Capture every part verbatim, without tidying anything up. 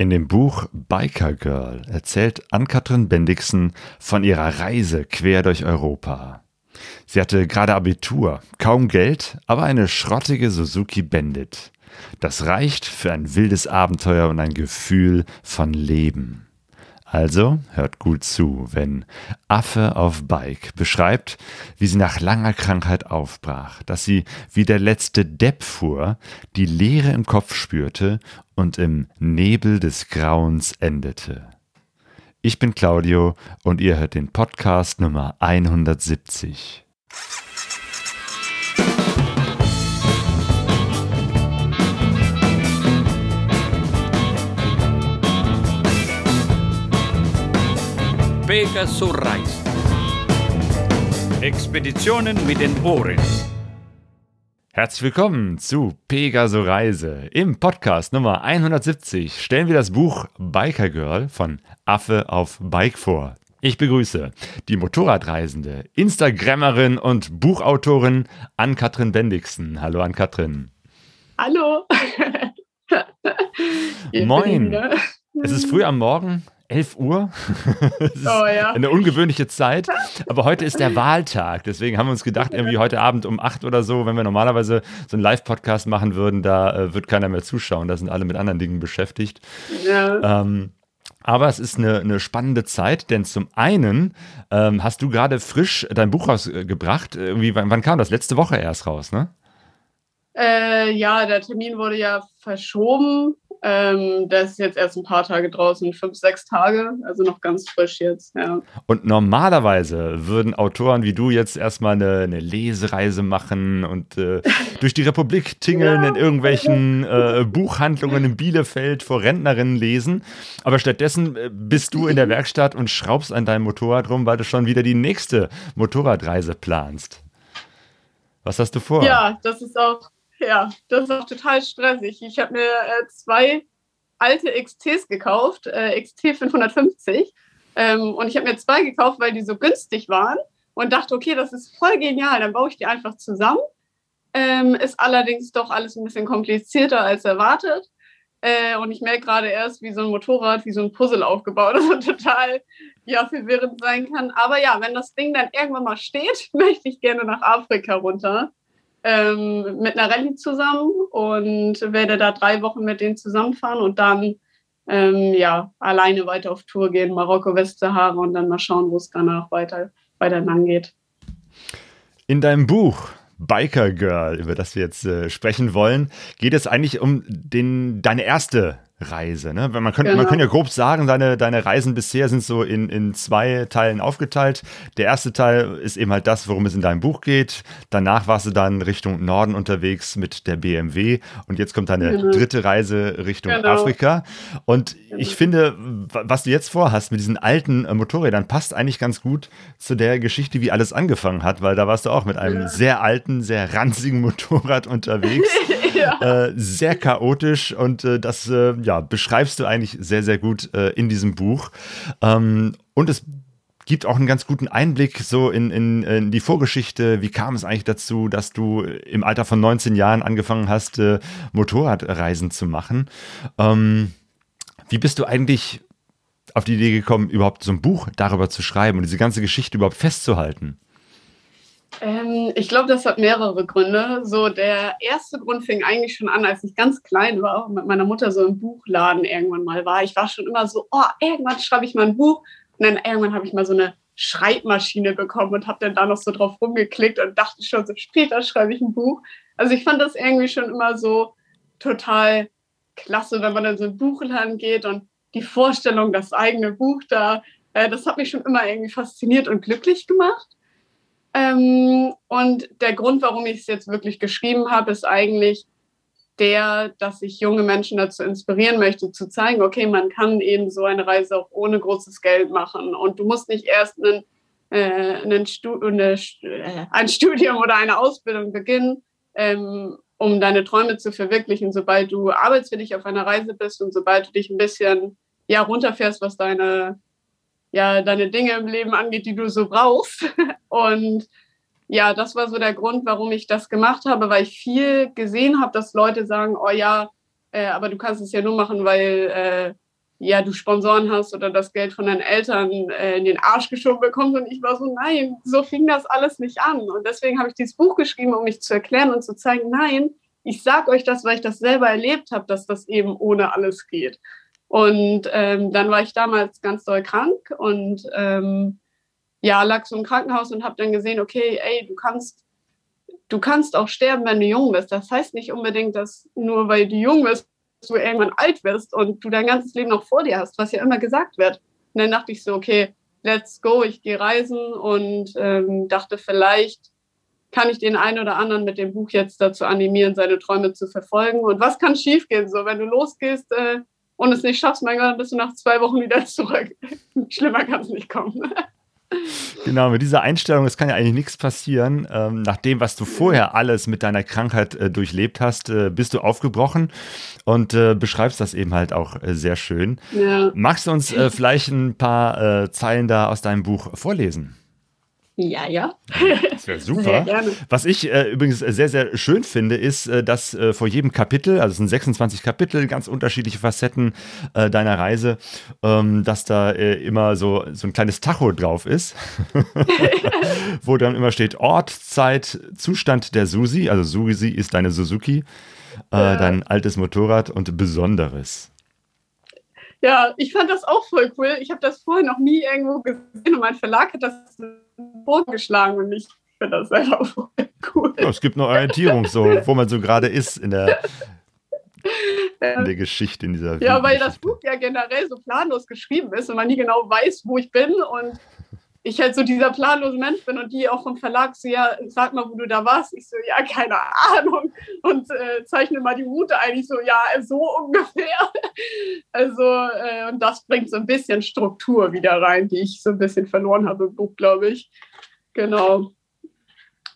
In dem Buch Biker Girl erzählt Ann-Kathrin Bendixen von ihrer Reise quer durch Europa. Sie hatte gerade Abitur, kaum Geld, aber eine schrottige Suzuki Bandit. Das reicht für ein wildes Abenteuer und ein Gefühl von Leben. Also hört gut zu, wenn Affe auf Bike beschreibt, wie sie nach langer Krankheit aufbrach, dass sie wie der letzte Depp fuhr, die Leere im Kopf spürte und im Nebel des Grauens endete. Ich bin Claudio und ihr hört den Podcast Nummer hundertsiebzig. Pegaso Reise. Expeditionen mit den Ohren. Herzlich willkommen zu Pegaso Reise. Im Podcast Nummer hundertsiebzig stellen wir das Buch Biker Girl von Affe auf Bike vor. Ich begrüße die Motorradreisende, Instagrammerin und Buchautorin Ann-Kathrin Bendixen. Hallo Ann-Kathrin. Hallo. Moin. Es ist früh am Morgen. elf Uhr, das ist oh, ja. eine ungewöhnliche Zeit, aber heute ist der Wahltag, deswegen haben wir uns gedacht, irgendwie heute Abend um acht oder so, wenn wir normalerweise so einen Live-Podcast machen würden, da äh, wird keiner mehr zuschauen, da sind alle mit anderen Dingen beschäftigt. Ja. Ähm, aber es ist eine, eine spannende Zeit, denn zum einen ähm, hast du gerade frisch dein Buch rausgebracht, irgendwie, wann, wann kam das? Letzte Woche erst raus, ne? Äh, ja, der Termin wurde ja verschoben. Ähm, das ist jetzt erst ein paar Tage draußen, fünf, sechs Tage, also noch ganz frisch jetzt. Ja. Und normalerweise würden Autoren wie du jetzt erstmal eine, eine Lesereise machen und äh, durch die Republik tingeln, ja. in irgendwelchen äh, Buchhandlungen in Bielefeld vor Rentnerinnen lesen. Aber stattdessen bist du in der Werkstatt und schraubst an deinem Motorrad rum, weil du schon wieder die nächste Motorradreise planst. Was hast du vor? Ja, das ist auch... Ja, das ist auch total stressig. Ich habe mir äh, zwei alte X Ts gekauft, äh, X T fünfhundertfünfzig. Ähm, und ich habe mir zwei gekauft, weil die so günstig waren. Und dachte, okay, das ist voll genial, dann baue ich die einfach zusammen. Ähm, ist allerdings doch alles ein bisschen komplizierter als erwartet. Äh, und ich merke gerade erst, wie so ein Motorrad, wie so ein Puzzle aufgebaut ist und total ja, verwirrend sein kann. Aber ja, wenn das Ding dann irgendwann mal steht, möchte ich gerne nach Afrika runter. Ähm, mit einer Rallye zusammen und werde da drei Wochen mit denen zusammenfahren und dann ähm, ja, alleine weiter auf Tour gehen, Marokko, Westsahara und dann mal schauen, wo es danach weiter, weiter lang geht. In deinem Buch Biker Girl, über das wir jetzt äh, sprechen wollen, geht es eigentlich um den, deine erste Reise, ne? Man könnte, genau. man könnte ja grob sagen, deine, deine Reisen bisher sind so in, in zwei Teilen aufgeteilt. Der erste Teil ist eben halt das, worum es in deinem Buch geht. Danach warst du dann Richtung Norden unterwegs mit der B M W und jetzt kommt deine genau. dritte Reise Richtung genau. Afrika. Und genau. ich finde, was du jetzt vorhast mit diesen alten Motorrädern, passt eigentlich ganz gut zu der Geschichte, wie alles angefangen hat, weil da warst du auch mit einem ja. sehr alten, sehr ranzigen Motorrad unterwegs. ja. äh, sehr chaotisch und äh, das äh, Ja, beschreibst du eigentlich sehr, sehr gut äh, in diesem Buch. Ähm, und es gibt auch einen ganz guten Einblick so in, in, in die Vorgeschichte. Wie kam es eigentlich dazu, dass du im Alter von neunzehn Jahren angefangen hast, äh, Motorradreisen zu machen? Ähm, wie bist du eigentlich auf die Idee gekommen, überhaupt so ein Buch darüber zu schreiben und diese ganze Geschichte überhaupt festzuhalten? Ähm, ich glaube, das hat mehrere Gründe. So, der erste Grund fing eigentlich schon an, als ich ganz klein war und mit meiner Mutter so im Buchladen irgendwann mal war. Ich war schon immer so, oh, irgendwann schreibe ich mal ein Buch. Und dann irgendwann habe ich mal so eine Schreibmaschine bekommen und habe dann da noch so drauf rumgeklickt und dachte schon, so später schreibe ich ein Buch. Also ich fand das irgendwie schon immer so total klasse, wenn man dann so in den Buchladen geht und die Vorstellung, das eigene Buch da, äh, das hat mich schon immer irgendwie fasziniert und glücklich gemacht. Ähm, und der Grund, warum ich es jetzt wirklich geschrieben habe, ist eigentlich der, dass ich junge Menschen dazu inspirieren möchte, zu zeigen, okay, man kann eben so eine Reise auch ohne großes Geld machen und du musst nicht erst einen, äh, einen Stu- eine, ein Studium oder eine Ausbildung beginnen, ähm, um deine Träume zu verwirklichen, sobald du arbeitswillig auf einer Reise bist und sobald du dich ein bisschen ja, runterfährst, was deine... ja, deine Dinge im Leben angeht, die du so brauchst. Und ja, das war so der Grund, warum ich das gemacht habe, weil ich viel gesehen habe, dass Leute sagen, oh ja, äh, aber du kannst es ja nur machen, weil äh, ja, du Sponsoren hast oder das Geld von deinen Eltern äh, in den Arsch geschoben bekommst. Und ich war so, nein, so fing das alles nicht an. Und deswegen habe ich dieses Buch geschrieben, um mich zu erklären und zu zeigen, nein, ich sage euch das, weil ich das selber erlebt habe, dass das eben ohne alles geht. Und ähm, dann war ich damals ganz doll krank und ähm, ja, lag so im Krankenhaus und habe dann gesehen, okay, ey, du kannst, du kannst auch sterben, wenn du jung bist. Das heißt nicht unbedingt, dass nur weil du jung bist, du irgendwann alt wirst und du dein ganzes Leben noch vor dir hast, was ja immer gesagt wird. Und dann dachte ich so, okay, let's go, ich gehe reisen und ähm, dachte, vielleicht kann ich den einen oder anderen mit dem Buch jetzt dazu animieren, seine Träume zu verfolgen. Und was kann schiefgehen? So, wenn du losgehst äh, und es nicht schaffst, mein Gott, bist du nach zwei Wochen wieder zurück. Schlimmer kann es nicht kommen. Genau, mit dieser Einstellung, es kann ja eigentlich nichts passieren. Ähm, nach dem, was du vorher alles mit deiner Krankheit äh, durchlebt hast, äh, bist du aufgebrochen und äh, beschreibst das eben halt auch äh, sehr schön. Ja. Magst du uns äh, vielleicht ein paar äh, Zeilen da aus deinem Buch vorlesen? Ja, ja. Das wäre super. Sehr gerne. Was ich äh, übrigens sehr, sehr schön finde, ist, äh, dass äh, vor jedem Kapitel, also es sind sechsundzwanzig Kapitel, ganz unterschiedliche Facetten äh, deiner Reise, ähm, dass da äh, immer so, so ein kleines Tacho drauf ist, wo dann immer steht Ort, Zeit, Zustand der Susi, also Susi ist deine Suzuki, äh, ja. Dein altes Motorrad und Besonderes. Ja, ich fand das auch voll cool. Ich habe das vorher noch nie irgendwo gesehen und mein Verlag hat das vorgeschlagen und ich finde das einfach voll cool. Ja, es gibt eine Orientierung, so, wo man so gerade ist in der, in der Geschichte. in dieser Ja, weil das Buch ja generell so planlos geschrieben ist und man nie genau weiß, wo ich bin und ich halt so dieser planlose Mensch bin und die auch vom Verlag so, ja, sag mal, wo du da warst. Ich so, ja, keine Ahnung und äh, zeichne mal die Route ein. Ich so, ja, so ungefähr. Also äh, und das bringt so ein bisschen Struktur wieder rein, die ich so ein bisschen verloren habe im Buch, glaube ich. Genau.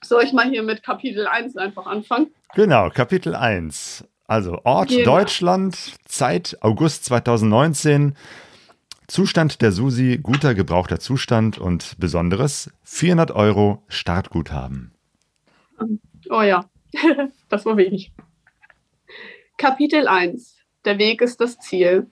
Soll ich mal hier mit Kapitel eins einfach anfangen? Genau, Kapitel eins. Also Ort genau. Deutschland, Zeit August zweitausendneunzehn. Zustand der Susi, guter, gebrauchter Zustand und Besonderes, vierhundert Euro Startguthaben. Oh ja, das war wenig. Kapitel eins. Der Weg ist das Ziel.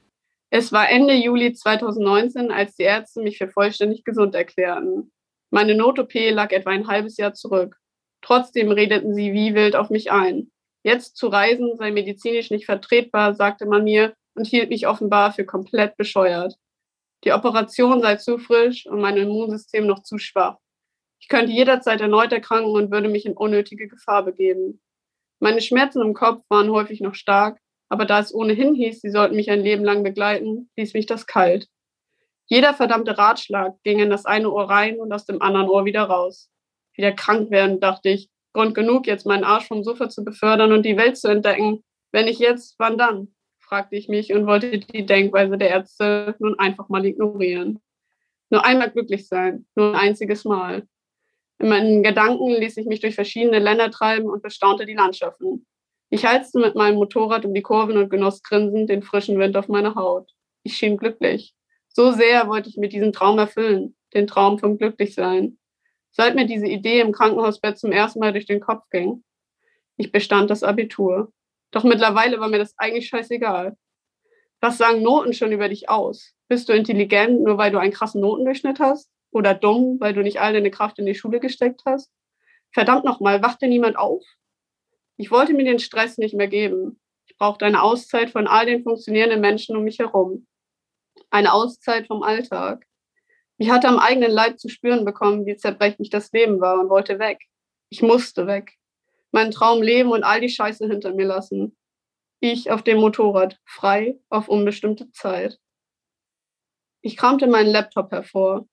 Es war Ende Juli zweitausendneunzehn, als die Ärzte mich für vollständig gesund erklärten. Meine Not-O P lag etwa ein halbes Jahr zurück. Trotzdem redeten sie wie wild auf mich ein. Jetzt zu reisen sei medizinisch nicht vertretbar, sagte man mir und hielt mich offenbar für komplett bescheuert. Die Operation sei zu frisch und mein Immunsystem noch zu schwach. Ich könnte jederzeit erneut erkranken und würde mich in unnötige Gefahr begeben. Meine Schmerzen im Kopf waren häufig noch stark, aber da es ohnehin hieß, sie sollten mich ein Leben lang begleiten, ließ mich das kalt. Jeder verdammte Ratschlag ging in das eine Ohr rein und aus dem anderen Ohr wieder raus. Wieder krank werden, dachte ich. Grund genug, jetzt meinen Arsch vom Sofa zu befördern und die Welt zu entdecken. Wenn nicht jetzt, wann dann? Fragte ich mich und wollte die Denkweise der Ärzte nun einfach mal ignorieren. Nur einmal glücklich sein, nur ein einziges Mal. In meinen Gedanken ließ ich mich durch verschiedene Länder treiben und bestaunte die Landschaften. Ich heizte mit meinem Motorrad um die Kurven und genoss grinsend den frischen Wind auf meiner Haut. Ich schien glücklich. So sehr wollte ich mir diesen Traum erfüllen, den Traum vom Glücklichsein. Seit mir diese Idee im Krankenhausbett zum ersten Mal durch den Kopf ging. Ich bestand das Abitur. Doch mittlerweile war mir das eigentlich scheißegal. Was sagen Noten schon über dich aus? Bist du intelligent, nur weil du einen krassen Notendurchschnitt hast? Oder dumm, weil du nicht all deine Kraft in die Schule gesteckt hast? Verdammt nochmal, wacht denn niemand auf? Ich wollte mir den Stress nicht mehr geben. Ich brauchte eine Auszeit von all den funktionierenden Menschen um mich herum. Eine Auszeit vom Alltag. Ich hatte am eigenen Leib zu spüren bekommen, wie zerbrechlich das Leben war und wollte weg. Ich musste weg. Meinen Traum leben und all die Scheiße hinter mir lassen. Ich auf dem Motorrad, frei auf unbestimmte Zeit. Ich kramte meinen Laptop hervor.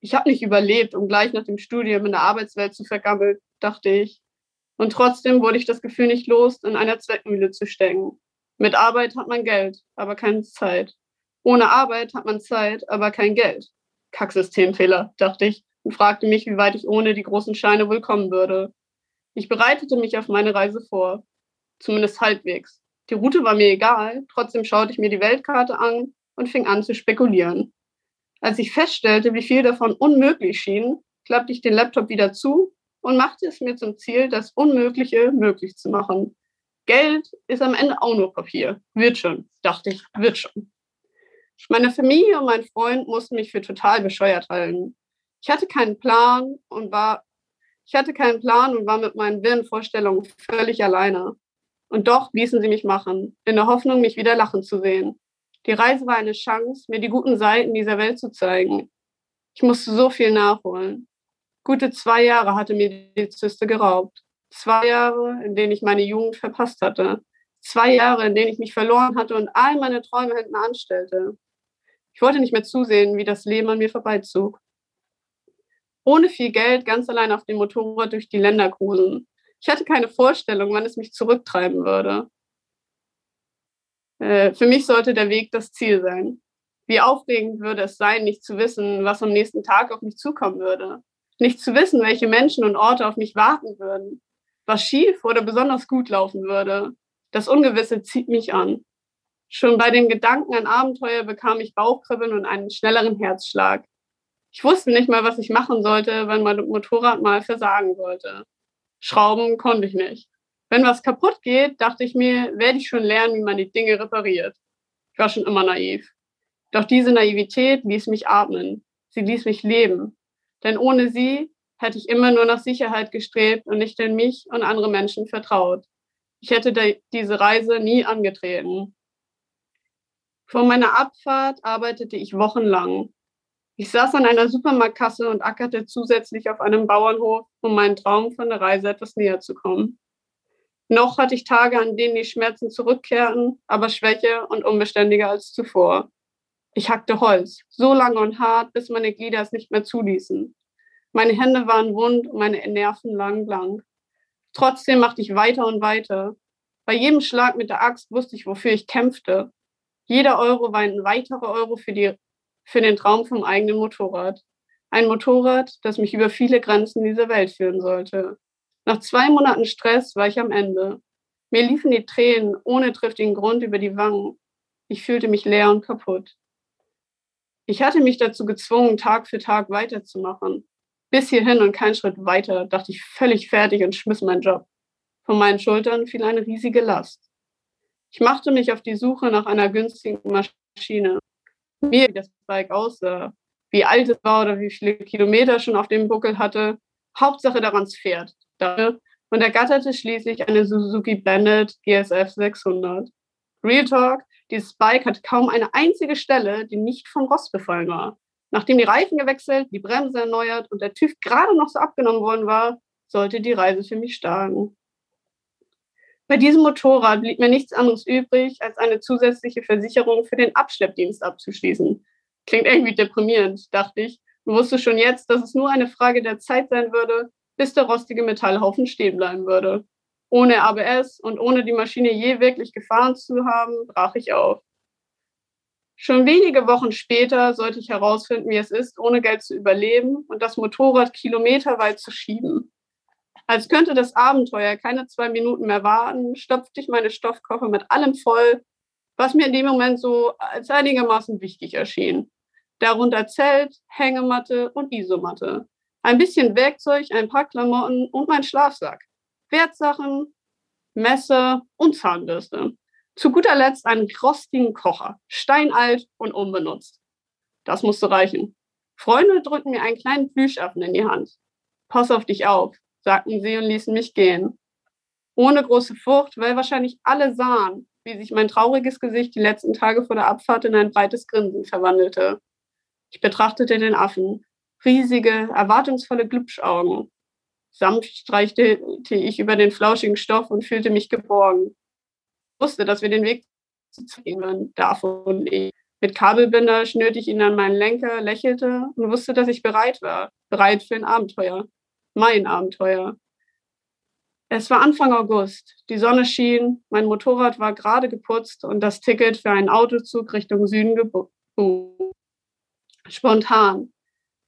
Ich habe nicht überlebt, um gleich nach dem Studium in der Arbeitswelt zu vergammeln, dachte ich. Und trotzdem wurde ich das Gefühl nicht los, in einer Zweckmühle zu stecken. Mit Arbeit hat man Geld, aber keine Zeit. Ohne Arbeit hat man Zeit, aber kein Geld. Kacksystemfehler, dachte ich und fragte mich, wie weit ich ohne die großen Scheine wohl kommen würde. Ich bereitete mich auf meine Reise vor, zumindest halbwegs. Die Route war mir egal, trotzdem schaute ich mir die Weltkarte an und fing an zu spekulieren. Als ich feststellte, wie viel davon unmöglich schien, klappte ich den Laptop wieder zu und machte es mir zum Ziel, das Unmögliche möglich zu machen. Geld ist am Ende auch nur Papier. Wird schon, dachte ich, wird schon. Meine Familie und mein Freund mussten mich für total bescheuert halten. Ich hatte keinen Plan und war, ich hatte keinen Plan und war mit meinen wirren Vorstellungen völlig alleine. Und doch ließen sie mich machen, in der Hoffnung, mich wieder lachen zu sehen. Die Reise war eine Chance, mir die guten Seiten dieser Welt zu zeigen. Ich musste so viel nachholen. Gute zwei Jahre hatte mir die Zyste geraubt. Zwei Jahre, in denen ich meine Jugend verpasst hatte. Zwei Jahre, in denen ich mich verloren hatte und all meine Träume hinten anstellte. Ich wollte nicht mehr zusehen, wie das Leben an mir vorbeizog. Ohne viel Geld, ganz allein auf dem Motorrad durch die Länder cruisen. Ich hatte keine Vorstellung, wann es mich zurücktreiben würde. Äh, für mich sollte der Weg das Ziel sein. Wie aufregend würde es sein, nicht zu wissen, was am nächsten Tag auf mich zukommen würde. Nicht zu wissen, welche Menschen und Orte auf mich warten würden. Was schief oder besonders gut laufen würde. Das Ungewisse zieht mich an. Schon bei dem Gedanken an Abenteuer bekam ich Bauchkribbeln und einen schnelleren Herzschlag. Ich wusste nicht mal, was ich machen sollte, wenn mein Motorrad mal versagen sollte. Schrauben konnte ich nicht. Wenn was kaputt geht, dachte ich mir, werde ich schon lernen, wie man die Dinge repariert. Ich war schon immer naiv. Doch diese Naivität ließ mich atmen. Sie ließ mich leben. Denn ohne sie hätte ich immer nur nach Sicherheit gestrebt und nicht in mich und andere Menschen vertraut. Ich hätte de- diese Reise nie angetreten. Vor meiner Abfahrt arbeitete ich wochenlang. Ich saß an einer Supermarktkasse und ackerte zusätzlich auf einem Bauernhof, um meinem Traum von der Reise etwas näher zu kommen. Noch hatte ich Tage, an denen die Schmerzen zurückkehrten, aber schwächer und unbeständiger als zuvor. Ich hackte Holz, so lange und hart, bis meine Glieder es nicht mehr zuließen. Meine Hände waren wund und meine Nerven lagen blank. Trotzdem machte ich weiter und weiter. Bei jedem Schlag mit der Axt wusste ich, wofür ich kämpfte. Jeder Euro war ein weiterer Euro für die für den Traum vom eigenen Motorrad. Ein Motorrad, das mich über viele Grenzen dieser Welt führen sollte. Nach zwei Monaten Stress war ich am Ende. Mir liefen die Tränen ohne triftigen Grund über die Wangen. Ich fühlte mich leer und kaputt. Ich hatte mich dazu gezwungen, Tag für Tag weiterzumachen. Bis hierhin und keinen Schritt weiter, dachte ich völlig fertig und schmiss meinen Job. Von meinen Schultern fiel eine riesige Last. Ich machte mich auf die Suche nach einer günstigen Maschine. Mir, wie das Bike aussah, wie alt es war oder wie viele Kilometer schon auf dem Buckel hatte, Hauptsache daran's fährt, und ergatterte schließlich eine Suzuki Bandit G S F sechshundert. Real Talk, dieses Bike hat kaum eine einzige Stelle, die nicht vom Rost befallen war. Nachdem die Reifen gewechselt, die Bremse erneuert und der TÜV gerade noch so abgenommen worden war, sollte die Reise für mich starten. Bei diesem Motorrad blieb mir nichts anderes übrig, als eine zusätzliche Versicherung für den Abschleppdienst abzuschließen. Klingt irgendwie deprimierend, dachte ich, und wusste schon jetzt, dass es nur eine Frage der Zeit sein würde, bis der rostige Metallhaufen stehen bleiben würde. Ohne A B S und ohne die Maschine je wirklich gefahren zu haben, brach ich auf. Schon wenige Wochen später sollte ich herausfinden, wie es ist, ohne Geld zu überleben und das Motorrad kilometerweit zu schieben. Als könnte das Abenteuer keine zwei Minuten mehr warten, stopfte ich meine Stoffkoffer mit allem voll, was mir in dem Moment so als einigermaßen wichtig erschien. Darunter Zelt, Hängematte und Isomatte. Ein bisschen Werkzeug, ein paar Klamotten und mein Schlafsack. Wertsachen, Messer und Zahnbürste. Zu guter Letzt einen rostigen Kocher, steinalt und unbenutzt. Das musste reichen. Freunde drückten mir einen kleinen Plüschaffen in die Hand. Pass auf dich auf, sagten sie und ließen mich gehen. Ohne große Furcht, weil wahrscheinlich alle sahen, wie sich mein trauriges Gesicht die letzten Tage vor der Abfahrt in ein breites Grinsen verwandelte. Ich betrachtete den Affen. Riesige, erwartungsvolle Glubschaugen. Sanft streichte ich über den flauschigen Stoff und fühlte mich geborgen. Ich wusste, dass wir den Weg zu gehen würden, davon ich. Mit Kabelbinder schnürte ich ihn an meinen Lenker, lächelte und wusste, dass ich bereit war. Bereit für ein Abenteuer. Mein Abenteuer. Es war Anfang August, die Sonne schien, mein Motorrad war gerade geputzt und das Ticket für einen Autozug Richtung Süden gebucht. Spontan.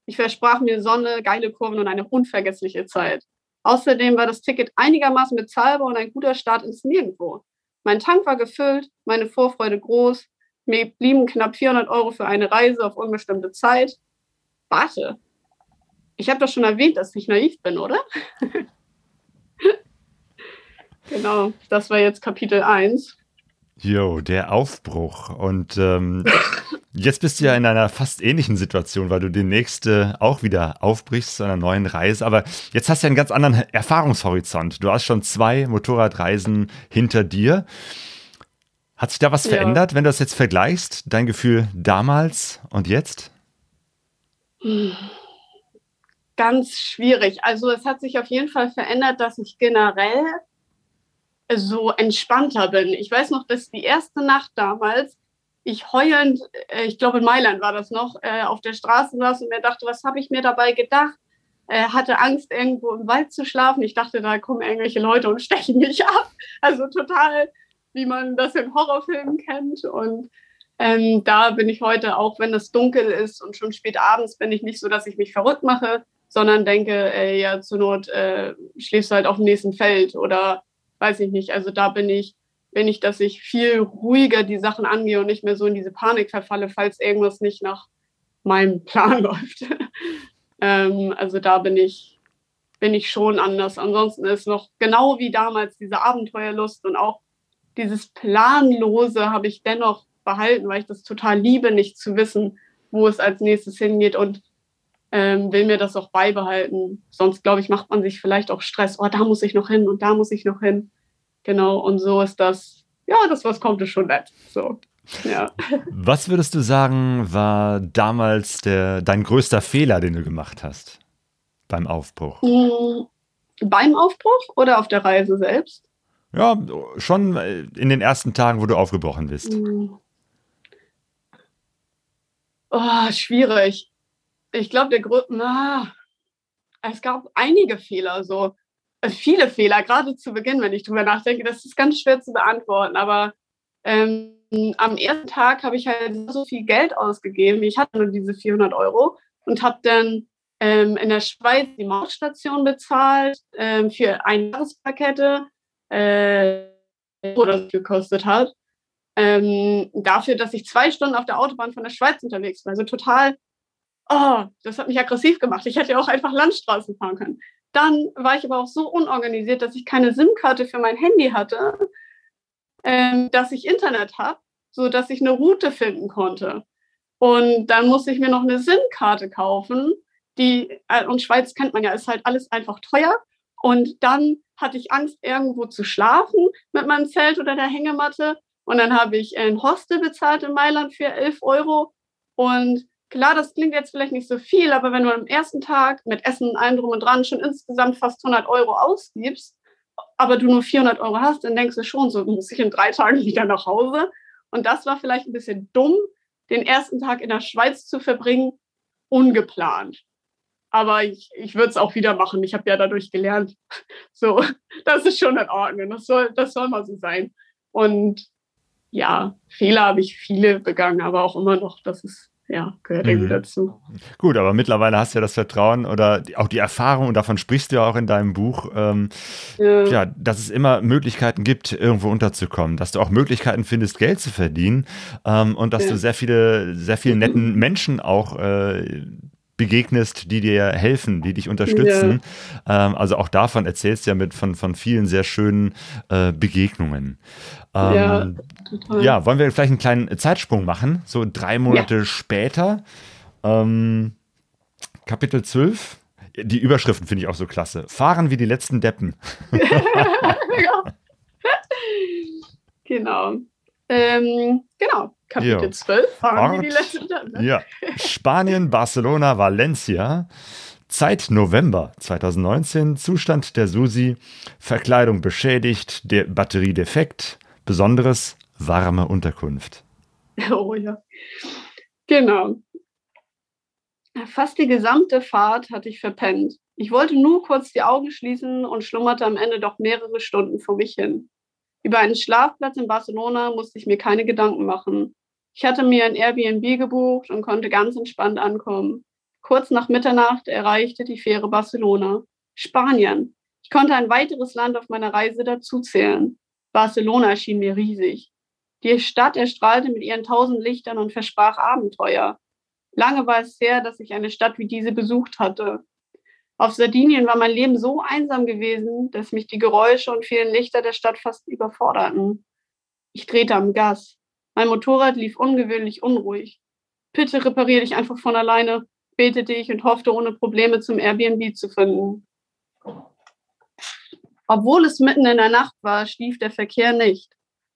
Ich versprach mir Sonne, geile Kurven und eine unvergessliche Zeit. Außerdem war das Ticket einigermaßen bezahlbar und ein guter Start ins Nirgendwo. Mein Tank war gefüllt, meine Vorfreude groß, mir blieben knapp vierhundert Euro für eine Reise auf unbestimmte Zeit. Warte. Ich habe doch schon erwähnt, dass ich naiv bin, oder? Genau, das war jetzt Kapitel eins. Jo, der Aufbruch. Und ähm, jetzt bist du ja in einer fast ähnlichen Situation, weil du demnächst äh, auch wieder aufbrichst zu einer neuen Reise. Aber jetzt hast du ja einen ganz anderen Erfahrungshorizont. Du hast schon zwei Motorradreisen hinter dir. Hat sich da was ja. verändert, wenn du das jetzt vergleichst? Dein Gefühl damals und jetzt? Ganz schwierig. Also es hat sich auf jeden Fall verändert, dass ich generell so entspannter bin. Ich weiß noch, dass die erste Nacht damals, ich heulend, ich glaube in Mailand war das noch, auf der Straße saß und mir dachte, was habe ich mir dabei gedacht? Hatte Angst, irgendwo im Wald zu schlafen. Ich dachte, da kommen irgendwelche Leute und stechen mich ab. Also total, wie man das in Horrorfilmen kennt. Und ähm, da bin ich heute, auch wenn es dunkel ist und schon spät abends, bin ich nicht so, dass ich mich verrückt mache, sondern denke, äh, ja, zur Not äh, schläfst du halt auf dem nächsten Feld oder weiß ich nicht. Also da bin ich, bin ich, dass ich viel ruhiger die Sachen angehe und nicht mehr so in diese Panik verfalle, falls irgendwas nicht nach meinem Plan läuft. ähm, also da bin ich, bin ich schon anders. Ansonsten ist noch genau wie damals diese Abenteuerlust und auch dieses Planlose habe ich dennoch behalten, weil ich das total liebe, nicht zu wissen, wo es als nächstes hingeht, und Ähm, will mir das auch beibehalten. Sonst, glaube ich, macht man sich vielleicht auch Stress. Oh, da muss ich noch hin und da muss ich noch hin. Genau, und so ist das. Ja, das, was kommt, ist schon nett. So, ja. Was würdest du sagen, war damals der, dein größter Fehler, den du gemacht hast beim Aufbruch? Mhm. Beim Aufbruch oder auf der Reise selbst? Ja, schon in den ersten Tagen, wo du aufgebrochen bist. Mhm. Oh, schwierig. Ich glaube, der Grund, na, es gab einige Fehler, so viele Fehler, gerade zu Beginn, wenn ich drüber nachdenke. Das ist ganz schwer zu beantworten, aber ähm, am ersten Tag habe ich halt so viel Geld ausgegeben. Ich hatte nur diese vierhundert Euro und habe dann ähm, in der Schweiz die Mautstation bezahlt ähm, für ein Jahrespakete, äh, wo das gekostet hat. Ähm, dafür, dass ich zwei Stunden auf der Autobahn von der Schweiz unterwegs war. Also total. Oh, das hat mich aggressiv gemacht. Ich hätte ja auch einfach Landstraßen fahren können. Dann war ich aber auch so unorganisiert, dass ich keine SIM-Karte für mein Handy hatte, ähm, dass ich Internet habe, sodass ich eine Route finden konnte. Und dann musste ich mir noch eine SIM-Karte kaufen. Die, äh, und Schweiz kennt man ja, ist halt alles einfach teuer. Und dann hatte ich Angst, irgendwo zu schlafen mit meinem Zelt oder der Hängematte. Und dann habe ich ein Hostel bezahlt in Mailand für elf Euro. Und klar, das klingt jetzt vielleicht nicht so viel, aber wenn du am ersten Tag mit Essen, allem drum und dran schon insgesamt fast hundert Euro ausgibst, aber du nur vierhundert Euro hast, dann denkst du schon so, muss ich in drei Tagen wieder nach Hause? Und das war vielleicht ein bisschen dumm, den ersten Tag in der Schweiz zu verbringen, ungeplant. Aber ich, ich würde es auch wieder machen. Ich habe ja dadurch gelernt, so, das ist schon in Ordnung. Das soll, das soll mal so sein. Und ja, Fehler habe ich viele begangen, aber auch immer noch, das ist ja, gehört irgendwie mhm. dazu. Gut, aber mittlerweile hast du ja das Vertrauen oder auch die Erfahrung, und davon sprichst du ja auch in deinem Buch, ähm, ja. ja, dass es immer Möglichkeiten gibt, irgendwo unterzukommen, dass du auch Möglichkeiten findest, Geld zu verdienen, ähm, und dass ja. du sehr viele, sehr vielen netten Menschen auch äh, begegnest, die dir helfen, die dich unterstützen. Ja. Ähm, also auch davon erzählst du ja mit von, von vielen sehr schönen äh, Begegnungen. Ähm, ja, total. Ja, wollen wir vielleicht einen kleinen Zeitsprung machen, so drei Monate ja. später. Ähm, Kapitel zwölf, die Überschriften finde ich auch so klasse. Fahren wie die letzten Deppen. ja. Genau. Ähm, genau, Kapitel jo. zwölf, fahren wir die letzte dann, ne? Ja. Spanien, Barcelona, Valencia, Zeit November zweitausendneunzehn, Zustand der Susi, Verkleidung beschädigt, der Batterie defekt, besonderes, warme Unterkunft. Oh ja, genau. Fast die gesamte Fahrt hatte ich verpennt. Ich wollte nur kurz die Augen schließen und schlummerte am Ende doch mehrere Stunden vor mich hin. Über einen Schlafplatz in Barcelona musste ich mir keine Gedanken machen. Ich hatte mir ein Airbnb gebucht und konnte ganz entspannt ankommen. Kurz nach Mitternacht erreichte die Fähre Barcelona. Spanien. Ich konnte ein weiteres Land auf meiner Reise dazuzählen. Barcelona erschien mir riesig. Die Stadt erstrahlte mit ihren tausend Lichtern und versprach Abenteuer. Lange war es her, dass ich eine Stadt wie diese besucht hatte. Auf Sardinien war mein Leben so einsam gewesen, dass mich die Geräusche und vielen Lichter der Stadt fast überforderten. Ich drehte am Gas. Mein Motorrad lief ungewöhnlich unruhig. Bitte reparier dich einfach von alleine, betete ich und hoffte, ohne Probleme zum Airbnb zu finden. Obwohl es mitten in der Nacht war, schlief der Verkehr nicht.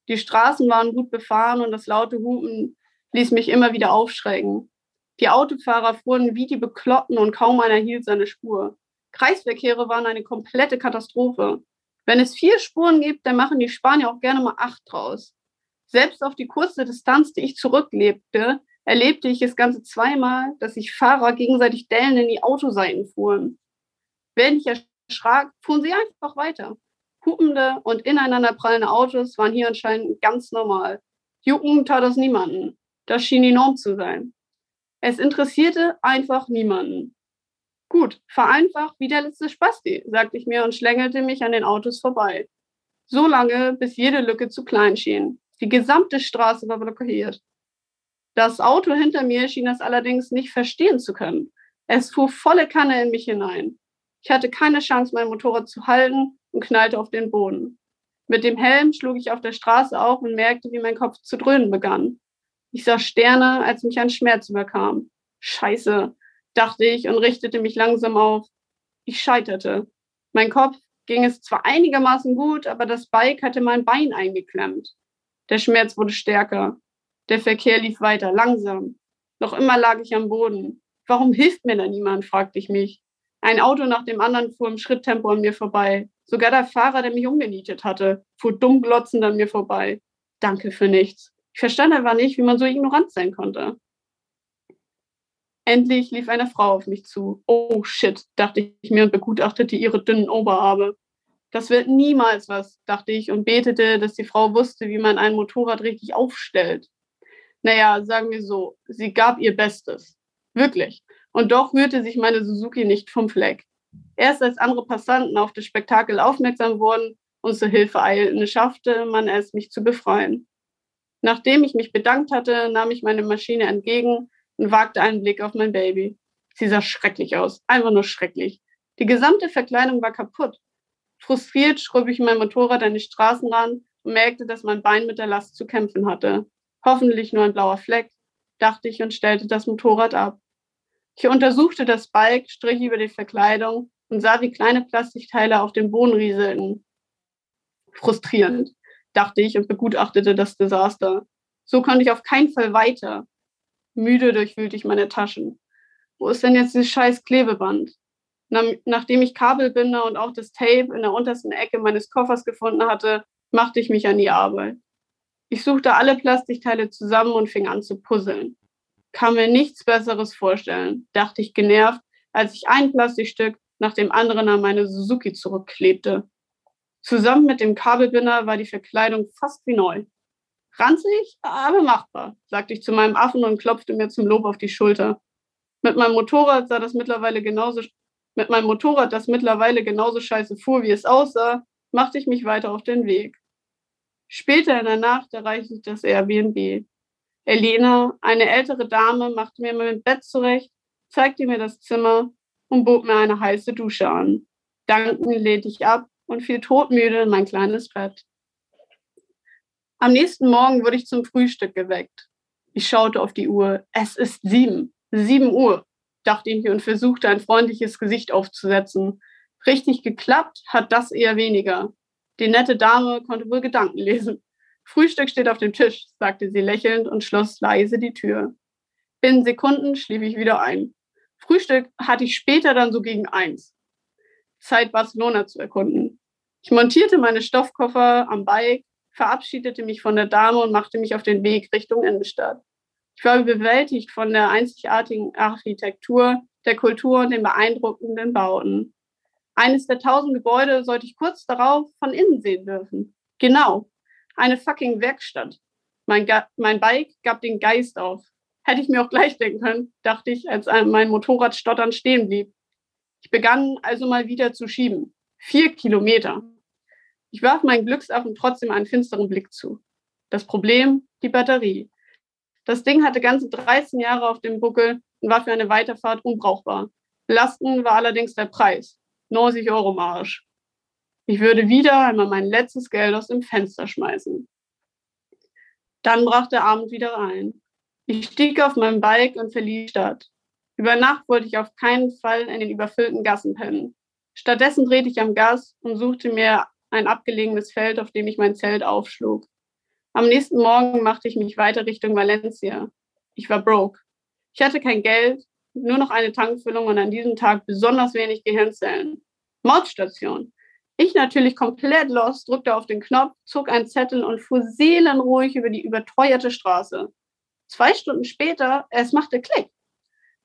Die Straßen waren gut befahren und das laute Hupen ließ mich immer wieder aufschrecken. Die Autofahrer fuhren wie die Bekloppten und kaum einer hielt seine Spur. Kreisverkehre waren eine komplette Katastrophe. Wenn es vier Spuren gibt, dann machen die Spanier auch gerne mal acht draus. Selbst auf die kurze Distanz, die ich zurücklegte, erlebte ich es ganze zweimal, dass sich Fahrer gegenseitig Dellen in die Autoseiten fuhren. Wenn ich erschrak, fuhren sie einfach weiter. Hupende und ineinander prallende Autos waren hier anscheinend ganz normal. Jucken tat das niemanden. Das schien die Norm zu sein. Es interessierte einfach niemanden. Gut, fahr einfach wie der letzte Spasti, sagte ich mir und schlängelte mich an den Autos vorbei. So lange, bis jede Lücke zu klein schien. Die gesamte Straße war blockiert. Das Auto hinter mir schien das allerdings nicht verstehen zu können. Es fuhr volle Kanne in mich hinein. Ich hatte keine Chance, mein Motorrad zu halten und knallte auf den Boden. Mit dem Helm schlug ich auf der Straße auf und merkte, wie mein Kopf zu dröhnen begann. Ich sah Sterne, als mich ein Schmerz überkam. Scheiße, dachte ich und richtete mich langsam auf. Ich scheiterte. Mein Kopf ging es zwar einigermaßen gut, aber das Bike hatte mein Bein eingeklemmt. Der Schmerz wurde stärker. Der Verkehr lief weiter, langsam. Noch immer lag ich am Boden. Warum hilft mir da niemand, fragte ich mich. Ein Auto nach dem anderen fuhr im Schritttempo an mir vorbei. Sogar der Fahrer, der mich umgenietet hatte, fuhr dumm glotzend an mir vorbei. Danke für nichts. Ich verstand einfach nicht, wie man so ignorant sein konnte. Endlich lief eine Frau auf mich zu. Oh shit, dachte ich mir und begutachtete ihre dünnen Oberarme. Das wird niemals was, dachte ich und betete, dass die Frau wusste, wie man ein Motorrad richtig aufstellt. Naja, sagen wir so, sie gab ihr Bestes. Wirklich. Und doch rührte sich meine Suzuki nicht vom Fleck. Erst als andere Passanten auf das Spektakel aufmerksam wurden und zur Hilfe eilten, schaffte man es, mich zu befreien. Nachdem ich mich bedankt hatte, nahm ich meine Maschine entgegen und wagte einen Blick auf mein Baby. Sie sah schrecklich aus, einfach nur schrecklich. Die gesamte Verkleidung war kaputt. Frustriert schrub ich mein Motorrad an die Straßenrand und merkte, dass mein Bein mit der Last zu kämpfen hatte. Hoffentlich nur ein blauer Fleck, dachte ich und stellte das Motorrad ab. Ich untersuchte das Bike, strich über die Verkleidung und sah, wie kleine Plastikteile auf dem Boden rieselten. Frustrierend, dachte ich und begutachtete das Desaster. So konnte ich auf keinen Fall weiter. Müde durchwühlte ich meine Taschen. Wo ist denn jetzt dieses scheiß Klebeband? Nachdem ich Kabelbinder und auch das Tape in der untersten Ecke meines Koffers gefunden hatte, machte ich mich an die Arbeit. Ich suchte alle Plastikteile zusammen und fing an zu puzzeln. Kann mir nichts Besseres vorstellen, dachte ich genervt, als ich ein Plastikstück nach dem anderen an meine Suzuki zurückklebte. Zusammen mit dem Kabelbinder war die Verkleidung fast wie neu. Ranzig, aber machbar, sagte ich zu meinem Affen und klopfte mir zum Lob auf die Schulter. Mit meinem Motorrad sah das mittlerweile genauso, mit meinem Motorrad, das mittlerweile genauso scheiße fuhr, wie es aussah, machte ich mich weiter auf den Weg. Später in der Nacht erreichte ich das Airbnb. Elena, eine ältere Dame, machte mir mein Bett zurecht, zeigte mir das Zimmer und bot mir eine heiße Dusche an. Dankend lehnte ich ab und fiel todmüde in mein kleines Bett. Am nächsten Morgen wurde ich zum Frühstück geweckt. Ich schaute auf die Uhr. Es ist sieben. Sieben Uhr, dachte ich und versuchte, ein freundliches Gesicht aufzusetzen. Richtig geklappt hat das eher weniger. Die nette Dame konnte wohl Gedanken lesen. Frühstück steht auf dem Tisch, sagte sie lächelnd und schloss leise die Tür. Binnen Sekunden schlief ich wieder ein. Frühstück hatte ich später dann so gegen eins. Zeit, Barcelona zu erkunden. Ich montierte meine Stoffkoffer am Bike, verabschiedete mich von der Dame und machte mich auf den Weg Richtung Innenstadt. Ich war überwältigt von der einzigartigen Architektur, der Kultur und den beeindruckenden Bauten. Eines der tausend Gebäude sollte ich kurz darauf von innen sehen dürfen. Genau, eine fucking Werkstatt. Mein, Ga- mein Bike gab den Geist auf. Hätte ich mir auch gleich denken können, dachte ich, als mein Motorrad stotternd stehen blieb. Ich begann also mal wieder zu schieben. Vier Kilometer. Ich warf meinen Glücksaffen trotzdem einen finsteren Blick zu. Das Problem, die Batterie. Das Ding hatte ganze dreizehn Jahre auf dem Buckel und war für eine Weiterfahrt unbrauchbar. Belastend war allerdings der Preis. neunzig Euro Marsch. Ich würde wieder einmal mein letztes Geld aus dem Fenster schmeißen. Dann brach der Abend wieder ein. Ich stieg auf mein Bike und verließ die Stadt. Über Nacht wollte ich auf keinen Fall in den überfüllten Gassen pennen. Stattdessen drehte ich am Gas und suchte mir ein abgelegenes Feld, auf dem ich mein Zelt aufschlug. Am nächsten Morgen machte ich mich weiter Richtung Valencia. Ich war broke. Ich hatte kein Geld, nur noch eine Tankfüllung und an diesem Tag besonders wenig Gehirnzellen. Mordstation. Ich natürlich komplett lost, drückte auf den Knopf, zog einen Zettel und fuhr seelenruhig über die überteuerte Straße. Zwei Stunden später, es machte Klick.